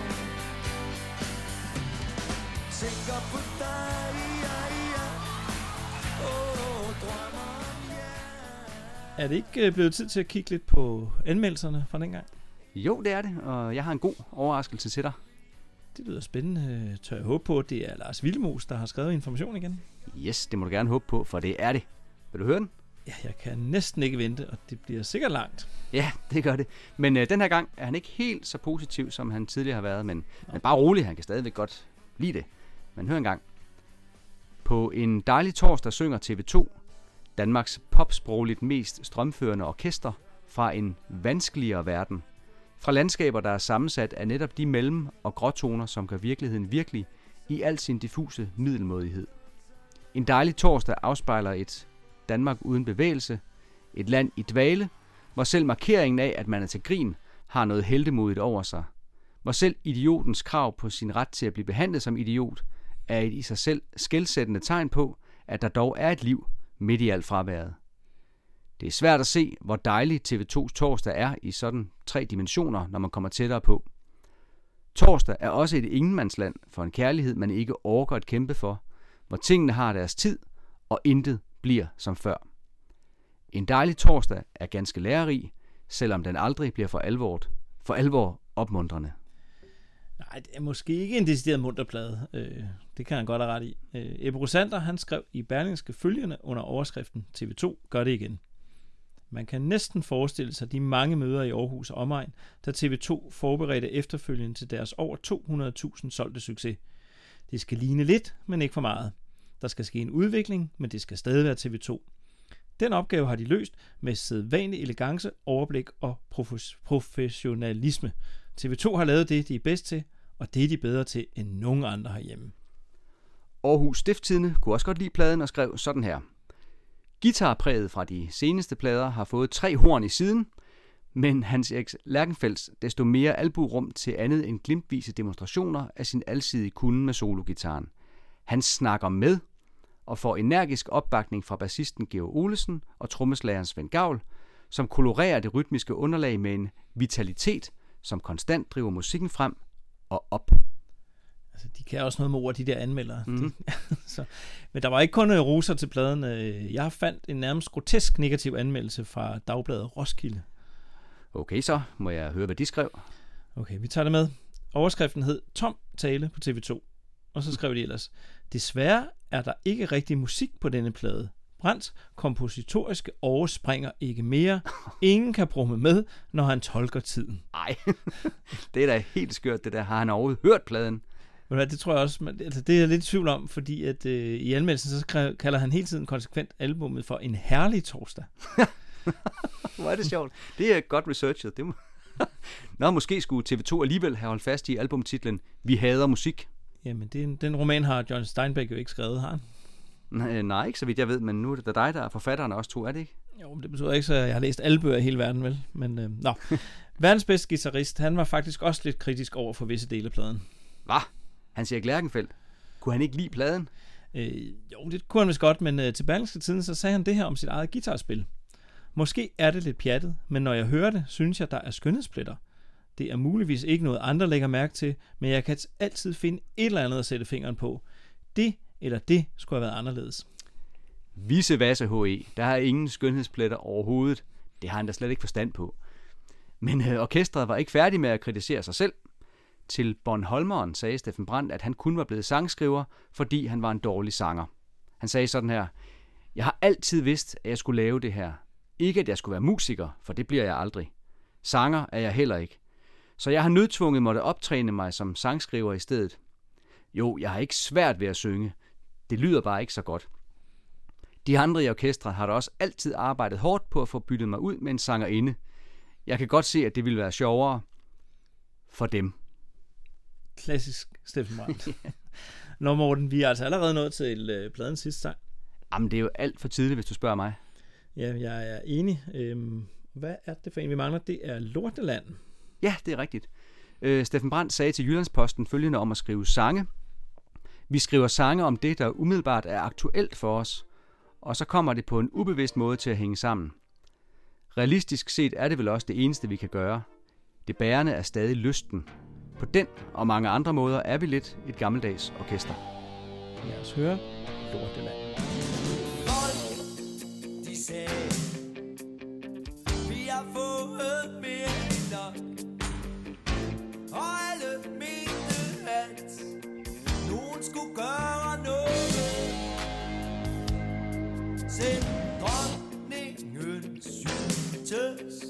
Er det ikke blevet tid til at kigge lidt på anmeldelserne fra dengang? Jo, det er det, og jeg har en god overraskelse til dig. Det lyder spændende. Tør jeg håbe på, at det er Lars Vilmos, der har skrevet Information igen? Yes, det må du gerne håbe på, for det er det. Vil du høre den? Ja, jeg kan næsten ikke vente, og det bliver sikkert langt. Ja, det gør det. Men den her gang er han ikke helt så positiv, som han tidligere har været, men bare rolig, han kan stadigvæk godt lide det. Men hør en gang. På en dejlig torsdag synger TV2, Danmarks popsprogligt mest strømførende orkester, fra en vanskeligere verden. Fra landskaber, der er sammensat af netop de mellem- og gråtoner, som gør virkeligheden virkelig i al sin diffuse middelmådighed. En dejlig torsdag afspejler et Danmark uden bevægelse, et land i dvale, hvor selv markeringen af, at man er til grin, har noget heltemodigt over sig. Hvor selv idiotens krav på sin ret til at blive behandlet som idiot, er et i sig selv skelsættende tegn på, at der dog er et liv midt i alt fraværet. Det er svært at se, hvor dejlig TV2's torsdag er i sådan 3 dimensioner, når man kommer tættere på. Torsdag er også et ingenmandsland for en kærlighed, man ikke orker at kæmpe for, hvor tingene har deres tid, og intet bliver som før. En dejlig torsdag er ganske lærerig, selvom den aldrig bliver for alvor opmuntrende. Nej, det er måske ikke en decideret munterplade. Det kan han godt have ret i. Ebbe Rosander, han skrev i Berlingske følgende under overskriften TV2 gør det igen. Man kan næsten forestille sig de mange møder i Aarhus og omegn, da TV2 forberedte efterfølgende til deres over 200.000 solgte succes. Det skal ligne lidt, men ikke for meget. Der skal ske en udvikling, men det skal stadig være TV2. Den opgave har de løst med sædvanlig elegance, overblik og professionalisme. TV2 har lavet det, de er bedst til, og det er de bedre til end nogen andre herhjemme. Aarhus Stiftstidende kunne også godt lide pladen og skrev sådan her. Guitarpræget fra de seneste plader har fået 3 horn i siden, men Hans Erik Lærkenfelts desto mere alburum til andet end glimtvise demonstrationer af sin alsidige kunde med sologitaren. Han snakker med og får energisk opbakning fra bassisten Georg Olesen og trommeslageren Sven Gaul, som kolorerer det rytmiske underlag med en vitalitet, som konstant driver musikken frem og op. Altså, de kan også noget med ord, de der anmeldere. Mm. Men der var ikke kun roser til pladen. Jeg fandt en nærmest grotesk negativ anmeldelse fra Dagbladet Roskilde. Okay, så må jeg høre, hvad de skrev. Okay, vi tager det med. Overskriften hed Tom tale på TV2. Og så skrev de ellers, desværre er der ikke rigtig musik på denne plade. Brandt kompositoriske overspringer ikke mere. Ingen kan brumme med, når han tolker tiden. Nej, det er da helt skørt, det der. Har han overhovedet hørt pladen? Det tror jeg også, altså det er jeg lidt i tvivl om, fordi at i anmeldelsen, så kalder han hele tiden konsekvent albummet for en herlig torsdag. Hvor er det sjovt. Det er godt researchet. Nå, måske skulle TV2 alligevel have holdt fast i albumtitlen Vi hader musik. Jamen, den roman har John Steinbeck jo ikke skrevet, har han? Nej, ikke så vidt jeg ved, men nu er det da dig, der er forfatteren også to, er det ikke? Jo, men det betyder ikke, så jeg har læst alle bøger i hele verden, vel? Men nå. Verdens bedste guitarist, han var faktisk også lidt kritisk over for visse dele af pladen. Hva? Hans Erik Lærkenfelt? Kunne han ikke lide pladen? Jo, det kunne han vist godt, men til Berlingske Tidende, så sagde han det her om sit eget guitarspil. Måske er det lidt pjattet, men når jeg hører det, synes jeg, der er skønhedspletter. Det er muligvis ikke noget, andre lægger mærke til, men jeg kan altid finde et eller andet at sætte fingeren på. Det skulle have været anderledes. Visse vasse HE, der er ingen skønhedspletter overhovedet. Det har han da slet ikke forstand på. Men orkestret var ikke færdig med at kritisere sig selv. Til Bornholmeren sagde Steffen Brandt, at han kun var blevet sangskriver, fordi han var en dårlig sanger. Han sagde sådan her, jeg har altid vidst, at jeg skulle lave det her. Ikke at jeg skulle være musiker, for det bliver jeg aldrig. Sanger er jeg heller ikke. Så jeg har nødtvunget måtte optræne mig som sangskriver i stedet. Jo, jeg har ikke svært ved at synge. Det lyder bare ikke så godt. De andre i orkestret har da også altid arbejdet hårdt på at få byttet mig ud med en sangerinde. Jeg kan godt se, at det ville være sjovere for dem. Klassisk Steffen Brandt. Ja. Nå Morten, vi er altså allerede nået til pladens sidste sang. Jamen, det er jo alt for tidligt, hvis du spørger mig. Ja, jeg er enig. Hvad er det for en, vi mangler? Det er Lorteland. Ja, det er rigtigt. Steffen Brandt sagde til Jyllandsposten følgende om at skrive sange. Vi skriver sange om det, der umiddelbart er aktuelt for os, og så kommer det på en ubevidst måde til at hænge sammen. Realistisk set er det vel også det eneste, vi kan gøre. Det bærende er stadig lysten. På den og mange andre måder er vi lidt et gammeldags orkester. Lad os høre Lorteland. De sagde, vi har fået mere end nok. Og alle mente, at nogen skulle gøre noget. Selv dronningen syntes,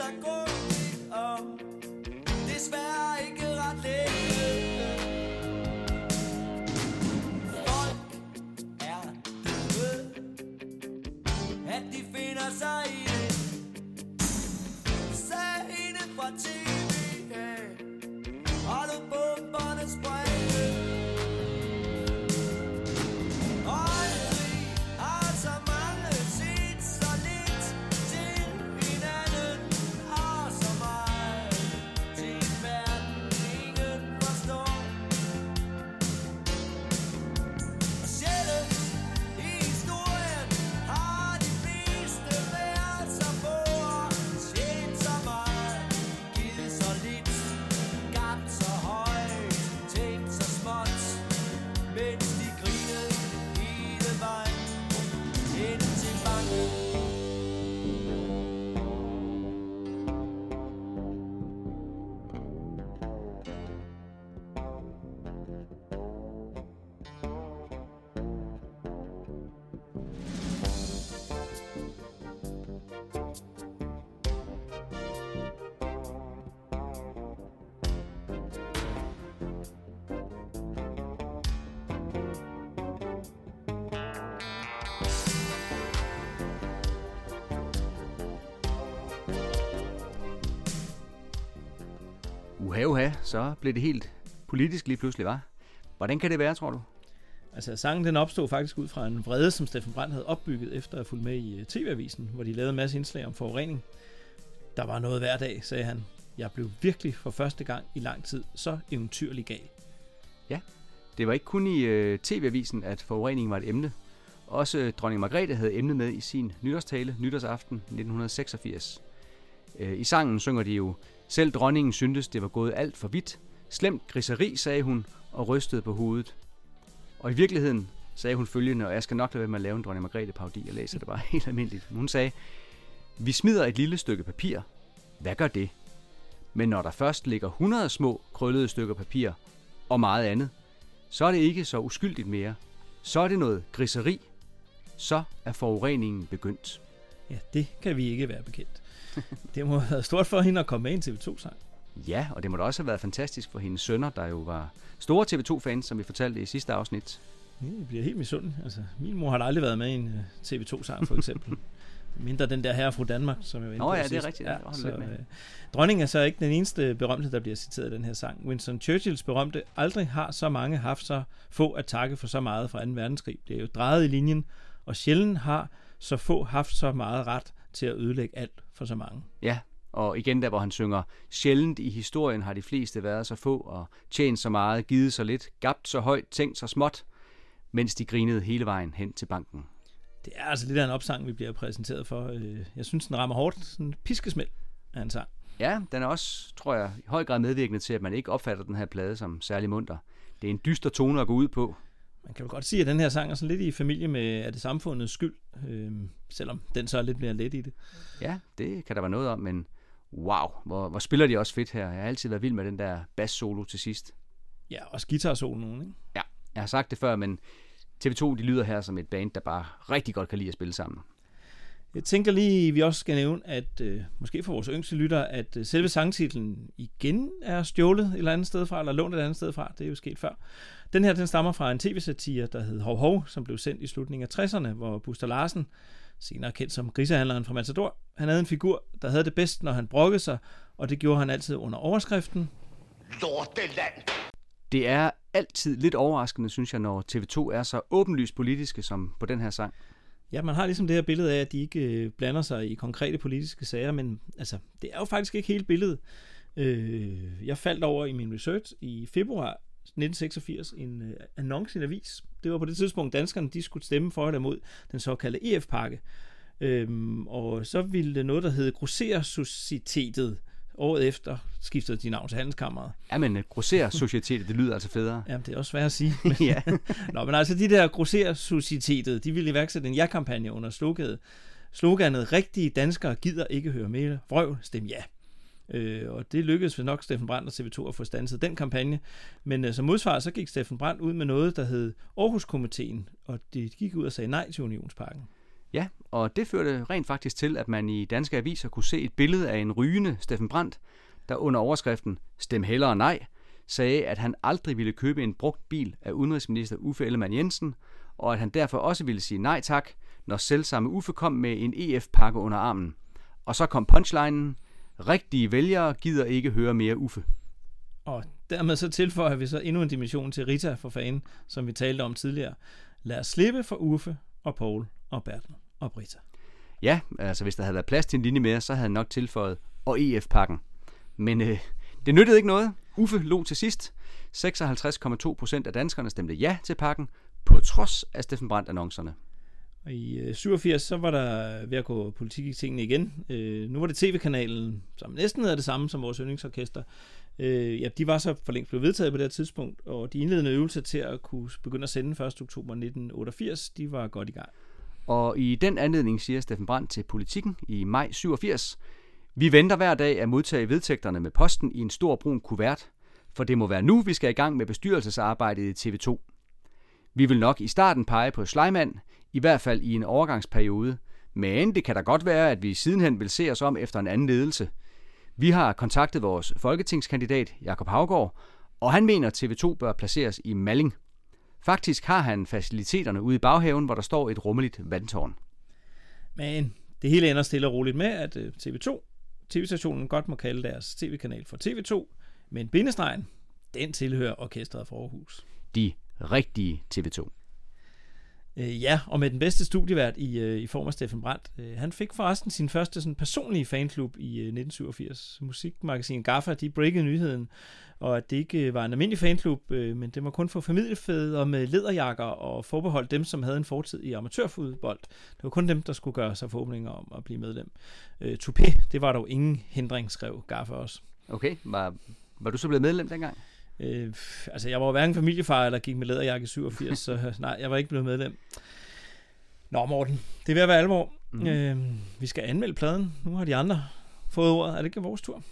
sig grundigt om. Desværre ikke ret længe. Folk er døde, at de finder sig i det. Sag hende fra TV, og du bomberne sprænger. Uha, så blev det helt politisk lige pludselig, var. Hvordan kan det være, tror du? Altså, sangen den opstod faktisk ud fra en vrede, som Steffen Brandt havde opbygget efter at fulgt med i TV-avisen, hvor de lavede en masse indslag om forurening. Der var noget hver dag, sagde han. Jeg blev virkelig for første gang i lang tid så eventyrlig gal. Ja, det var ikke kun i TV-avisen, at forureningen var et emne. Også dronning Margrethe havde emnet med i sin nytårstale, nytårsaften 1986. I sangen synger de jo: Selv dronningen syntes, det var gået alt for vidt. Slemt griseri, sagde hun, og rystede på hovedet. Og i virkeligheden sagde hun følgende, og jeg skal nok lade være med at lave en dronning Margrethe-parodi, jeg læser det bare helt almindeligt. Hun sagde: Vi smider et lille stykke papir. Hvad gør det? Men når der først ligger 100 små, krøllede stykker papir og meget andet, så er det ikke så uskyldigt mere. Så er det noget griseri. Så er forureningen begyndt. Ja, det kan vi ikke være bekendt. Det må have været stort for hende at komme med i en TV2-sang. Ja, og det må da også have været fantastisk for hendes sønner, der jo var store TV2-fans, som vi fortalte i sidste afsnit. Ja, det bliver helt misundelig. Altså, min mor har aldrig været med i en TV2-sang, for eksempel. Mindre den der herre fru Danmark, som jo endte på sidst. Det er rigtigt. Ja, så, dronningen er så ikke den eneste berømte, der bliver citeret i den her sang. Winston Churchills berømte: Aldrig har så mange haft så få at takke for så meget fra 2. verdenskrig. Det er jo drejet i linjen, og sjældent har så få haft så meget ret til at ødelægge alt for så mange. Ja, og igen der, hvor han synger: Sjældent i historien har de fleste været så få og tjent så meget, givet så lidt, gabt så højt, tænkt så småt, mens de grinede hele vejen hen til banken. Det er altså lidt af en opsang, vi bliver præsenteret for. Jeg synes, den rammer hårdt. Sådan en piskesmæld af en sang. Ja, den er også, tror jeg, i høj grad medvirkende til, at man ikke opfatter den her plade som særlig munter. Det er en dyster tone at gå ud på. Man kan jo godt sige, at den her sang er sådan lidt i familie med Er det samfundets skyld, selvom den så er lidt mere let i det. Ja, det kan der være noget om, men wow, hvor spiller de også fedt her. Jeg har altid været vild med den der bass-solo til sidst. Ja, også guitar-soloen, ikke? Ja, jeg har sagt det før, men TV2 de lyder her som et band, der bare rigtig godt kan lide at spille sammen. Jeg tænker lige, vi også skal nævne, at måske for vores yngste lytter, at selve sangtitlen igen er stjålet et eller andet sted fra, eller lånt et andet sted fra. Det er jo sket før. Den her, den stammer fra en tv-satire, der hed Hov Hov, som blev sendt i slutningen af 60'erne, hvor Buster Larsen, senere kendt som grisehandleren fra Matador, han havde en figur, der havde det bedst, når han brokkede sig, og det gjorde han altid under overskriften Lorteland. Det er altid lidt overraskende, synes jeg, når TV2 er så åbenlyst politiske som på den her sang. Ja, man har ligesom det her billede af, at de ikke blander sig i konkrete politiske sager, men altså, det er jo faktisk ikke hele billedet. Jeg faldt over i min research i februar 1986 en annonce i en avis. Det var på det tidspunkt, danskerne de skulle stemme for eller imod den såkaldte EF-pakke. Og så ville noget, der hed Grosserersocietetet, året efter skiftede de navn til Handelskammeret. Ja, men Grosserersocietetet, det lyder altså federe. Jamen, det er også svært at sige. Men ja. Nå, men altså, de der Grosserersocietetet, de ville iværksætte en ja-kampagne under sloganet Rigtige danskere gider ikke høre mere vrøvl, stem ja. Og det lykkedes vel nok Steffen Brandt og TV2 at få standset den kampagne. Men som modsvar, så gik Steffen Brandt ud med noget, der hed Aarhus-komiteen, og det gik ud og sagde nej til Unionsparken. Ja, og det førte rent faktisk til, at man i danske aviser kunne se et billede af en rygende Steffen Brandt, der under overskriften "Stem hellere nej" sagde, at han aldrig ville købe en brugt bil af udenrigsminister Uffe Ellemann Jensen, og at han derfor også ville sige nej tak, når selvsamme Uffe kom med en EF-pakke under armen. Og så kom punchlinen: rigtige vælgere gider ikke høre mere Uffe. Og dermed så tilføjer vi så endnu en dimension til Rita for fanden, som vi talte om tidligere. Lad os slippe for Uffe og Poul og Bertel og Britta. Ja, altså hvis der havde været plads til en linje mere, så havde han nok tilføjet "og EF-pakken". Men det nyttede ikke noget. Uffe lå til sidst. 56,2% af danskerne stemte ja til pakken, på trods af Steffen Brandt-annoncerne. Og i 87, så var der ved at gå politik i tingene igen. Nu var det tv-kanalen, som næsten hedder det samme som vores yndlingsorkester. Ja, de var så for længst blevet vedtaget på det tidspunkt, og de indledende øvelser til at kunne begynde at sende 1. oktober 1988, de var godt i gang. Og i den anledning siger Steffen Brandt til Politikken i maj 87: "Vi venter hver dag at modtage vedtægterne med posten i en stor brun kuvert, for det må være nu, vi skal i gang med bestyrelsesarbejdet i TV2. Vi vil nok i starten pege på Schleimann, i hvert fald i en overgangsperiode, men det kan da godt være, at vi sidenhen vil se os om efter en anden ledelse. Vi har kontaktet vores folketingskandidat, Jakob Haugaard, og han mener, at TV2 bør placeres i Malling. Faktisk har han faciliteterne ude i baghaven, hvor der står et rummeligt vandtårn." Men det hele ender stille og roligt med, at TV2, tv-stationen, godt må kalde deres tv-kanal for TV2, men bindestregen, den tilhører orkestret fra Aarhus. De rigtige TV2. Ja, og med den bedste studievært i form af Steffen Brandt. Han fik forresten sin første sådan personlige fanklub i 1987. Musikmagasinet Gaffa, de breakede nyheden, og at det ikke var en almindelig fanklub, men det var kun for familiefædre med læderjakker og forbeholdt dem, som havde en fortid i amatørfodbold. Det var kun dem, der skulle gøre sig forhåbninger om at blive medlem. Toupé, det var dog ingen hindring, skrev Gaffa også. Okay, var du så blevet medlem dengang? Altså, jeg var jo hverken familiefar eller gik med læderjakke i 87, så nej, jeg var ikke blevet medlem. Nå, Morten, det er ved at være alvor. Vi skal anmelde pladen. Nu har de andre fået ordet. Er det ikke vores tur?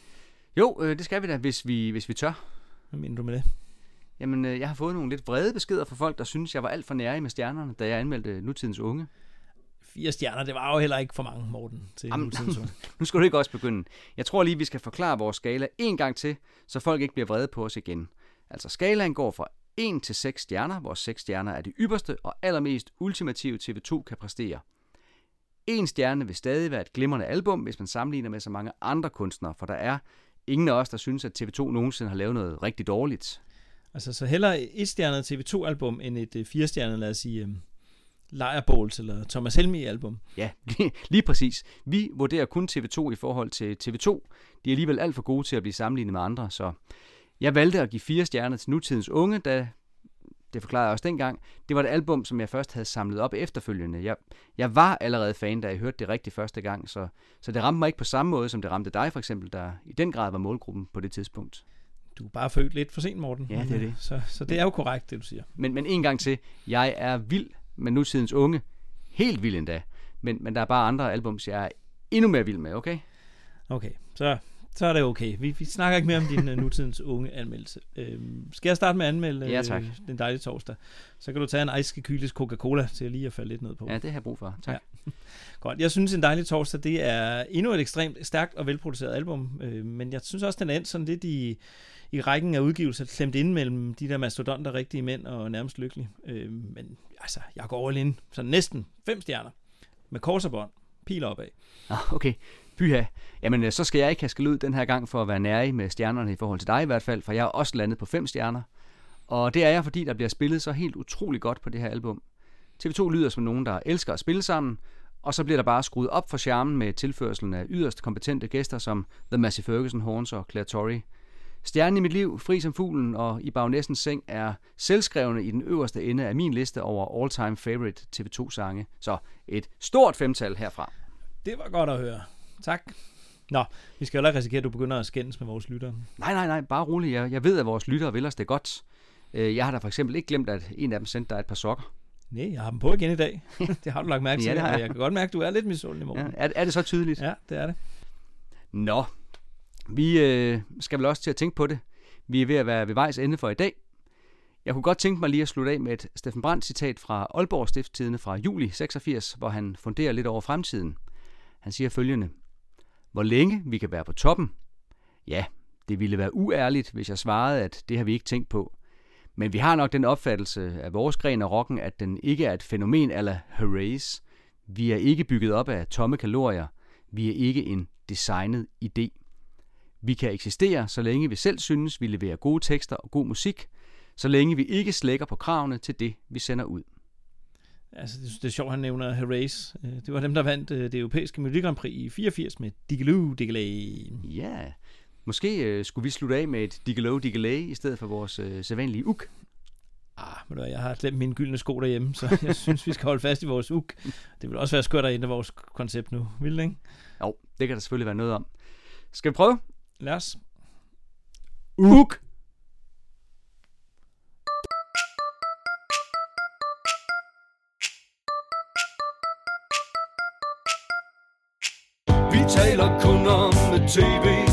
Jo, det skal vi da, hvis vi tør. Hvad mener du med det? Jamen, jeg har fået nogle lidt vrede beskeder fra folk, der synes, jeg var alt for nærig med stjernerne, da jeg anmeldte Nutidens Unge. 4 stjerner, det var jo heller ikke for mange, Morten, til Nutidens Unge. Nu skal du ikke også begynde. Jeg tror lige, vi skal forklare vores skala en gang til, så folk ikke bliver vrede på os igen. Altså, skalaen går fra 1 til 6 stjerner, hvor 6 stjerner er det ypperste og allermest ultimative TV2 kan præstere. 1 stjerne vil stadig være et glimrende album, hvis man sammenligner med så mange andre kunstnere, for der er ingen af os, der synes, at TV2 nogensinde har lavet noget rigtig dårligt. Altså, så hellere et stjernet TV2-album end et 4-stjernet, lad os sige, Lejerbåls eller Thomas Helmig-album. Ja, lige præcis. Vi vurderer kun TV2 i forhold til TV2. De er alligevel alt for gode til at blive sammenlignet med andre, så jeg valgte at give 4 stjerner til Nutidens Unge, da, det forklarede jeg også dengang, det var et album, som jeg først havde samlet op efterfølgende. Jeg var allerede fan, da jeg hørte det rigtig første gang, så det ramte mig ikke på samme måde, som det ramte dig for eksempel, der i den grad var målgruppen på det tidspunkt. Du er bare født lidt for sent, Morten. Ja, det er det. Så det er jo korrekt, det du siger. Men en gang til, jeg er vild med Nutidens Unge. Helt vild endda. Men der er bare andre albums, jeg er endnu mere vild med, okay? Okay, så er det okay. Vi snakker ikke mere om din Nutidens Unge anmeldelse. Skal jeg starte med at anmelde den dejlige torsdag? Så kan du tage en ejskekylisk Coca-Cola til lige at falde lidt ned på. Ja, det har jeg brug for. Tak. Ja. Godt. Jeg synes, en dejlig torsdag, det er endnu et ekstremt stærkt og velproduceret album. Men jeg synes også, den er endt sådan lidt i rækken af udgivelser, klemt ind mellem de der mastodonter, rigtige mænd og nærmest lykkelig. Men altså, jeg går all in. Så næsten 5 stjerner. Med korserbånd. Pil opad. Ah, okay. Pyha. Jamen, så skal jeg ikke have skæld ud den her gang for at være nærig med stjernerne i forhold til dig i hvert fald, for jeg er også landet på 5 stjerner. Og det er jeg, fordi der bliver spillet så helt utrolig godt på det her album. TV2 lyder som nogen, der elsker at spille sammen, og så bliver der bare skruet op for charmen med tilførselen af yderst kompetente gæster som The Massey Ferguson Horns og Claire Torrey. Stjernen i mit liv, Fri som fuglen og I bagnæssens seng er selvskrevne i den øverste ende af min liste over all-time favorite TV2-sange. Så et stort 5-tal herfra. Det var godt at høre. Tak. Nå, vi skal jo ikke risikere, at du begynder at skændes med vores lyttere. Nej, bare rolig. Jeg ved, at vores lyttere vil os det godt. Jeg har da for eksempel ikke glemt, at en af dem sendte dig et par sokker. Nej, jeg har dem på igen i dag. Det har du lagt mærke til. Ja, jeg kan godt mærke, at du er lidt misundelig i morgen. Ja, er det så tydeligt? Ja, det er det. Nå, vi skal vel også til at tænke på det. Vi er ved at være ved vejs ende for i dag. Jeg kunne godt tænke mig lige at slutte af med et Steffen Brandt citat fra Aalborg Stiftstidende fra juli 86, hvor han funderer lidt over fremtiden. Han siger følgende: hvor længe vi kan være på toppen? Ja, det ville være uærligt, hvis jeg svarede, at det har vi ikke tænkt på. Men vi har nok den opfattelse af vores gren af rocken, at den ikke er et fænomen a la hurrays. Vi er ikke bygget op af tomme kalorier. Vi er ikke en designet idé. Vi kan eksistere, så længe vi selv synes, vi leverer gode tekster og god musik, så længe vi ikke slækker på kravene til det, vi sender ud. Altså, det er sjovt, han nævner hurrays. Det var dem, der vandt det europæiske Melodi Grand Prix i 84 med Diggiloo Diggiley. Ja, måske skulle vi slutte af med et Diggiloo Diggiley i stedet for vores sædvanlige uk. Jeg har glemt mine gyldne sko derhjemme, så jeg synes, vi skal holde fast i vores uk. Det vil også være skørt at ændre vores koncept nu, vil det ikke? Jo, det kan der selvfølgelig være noget om. Skal vi prøve? Lad os. Uk! Vi taler kun om TV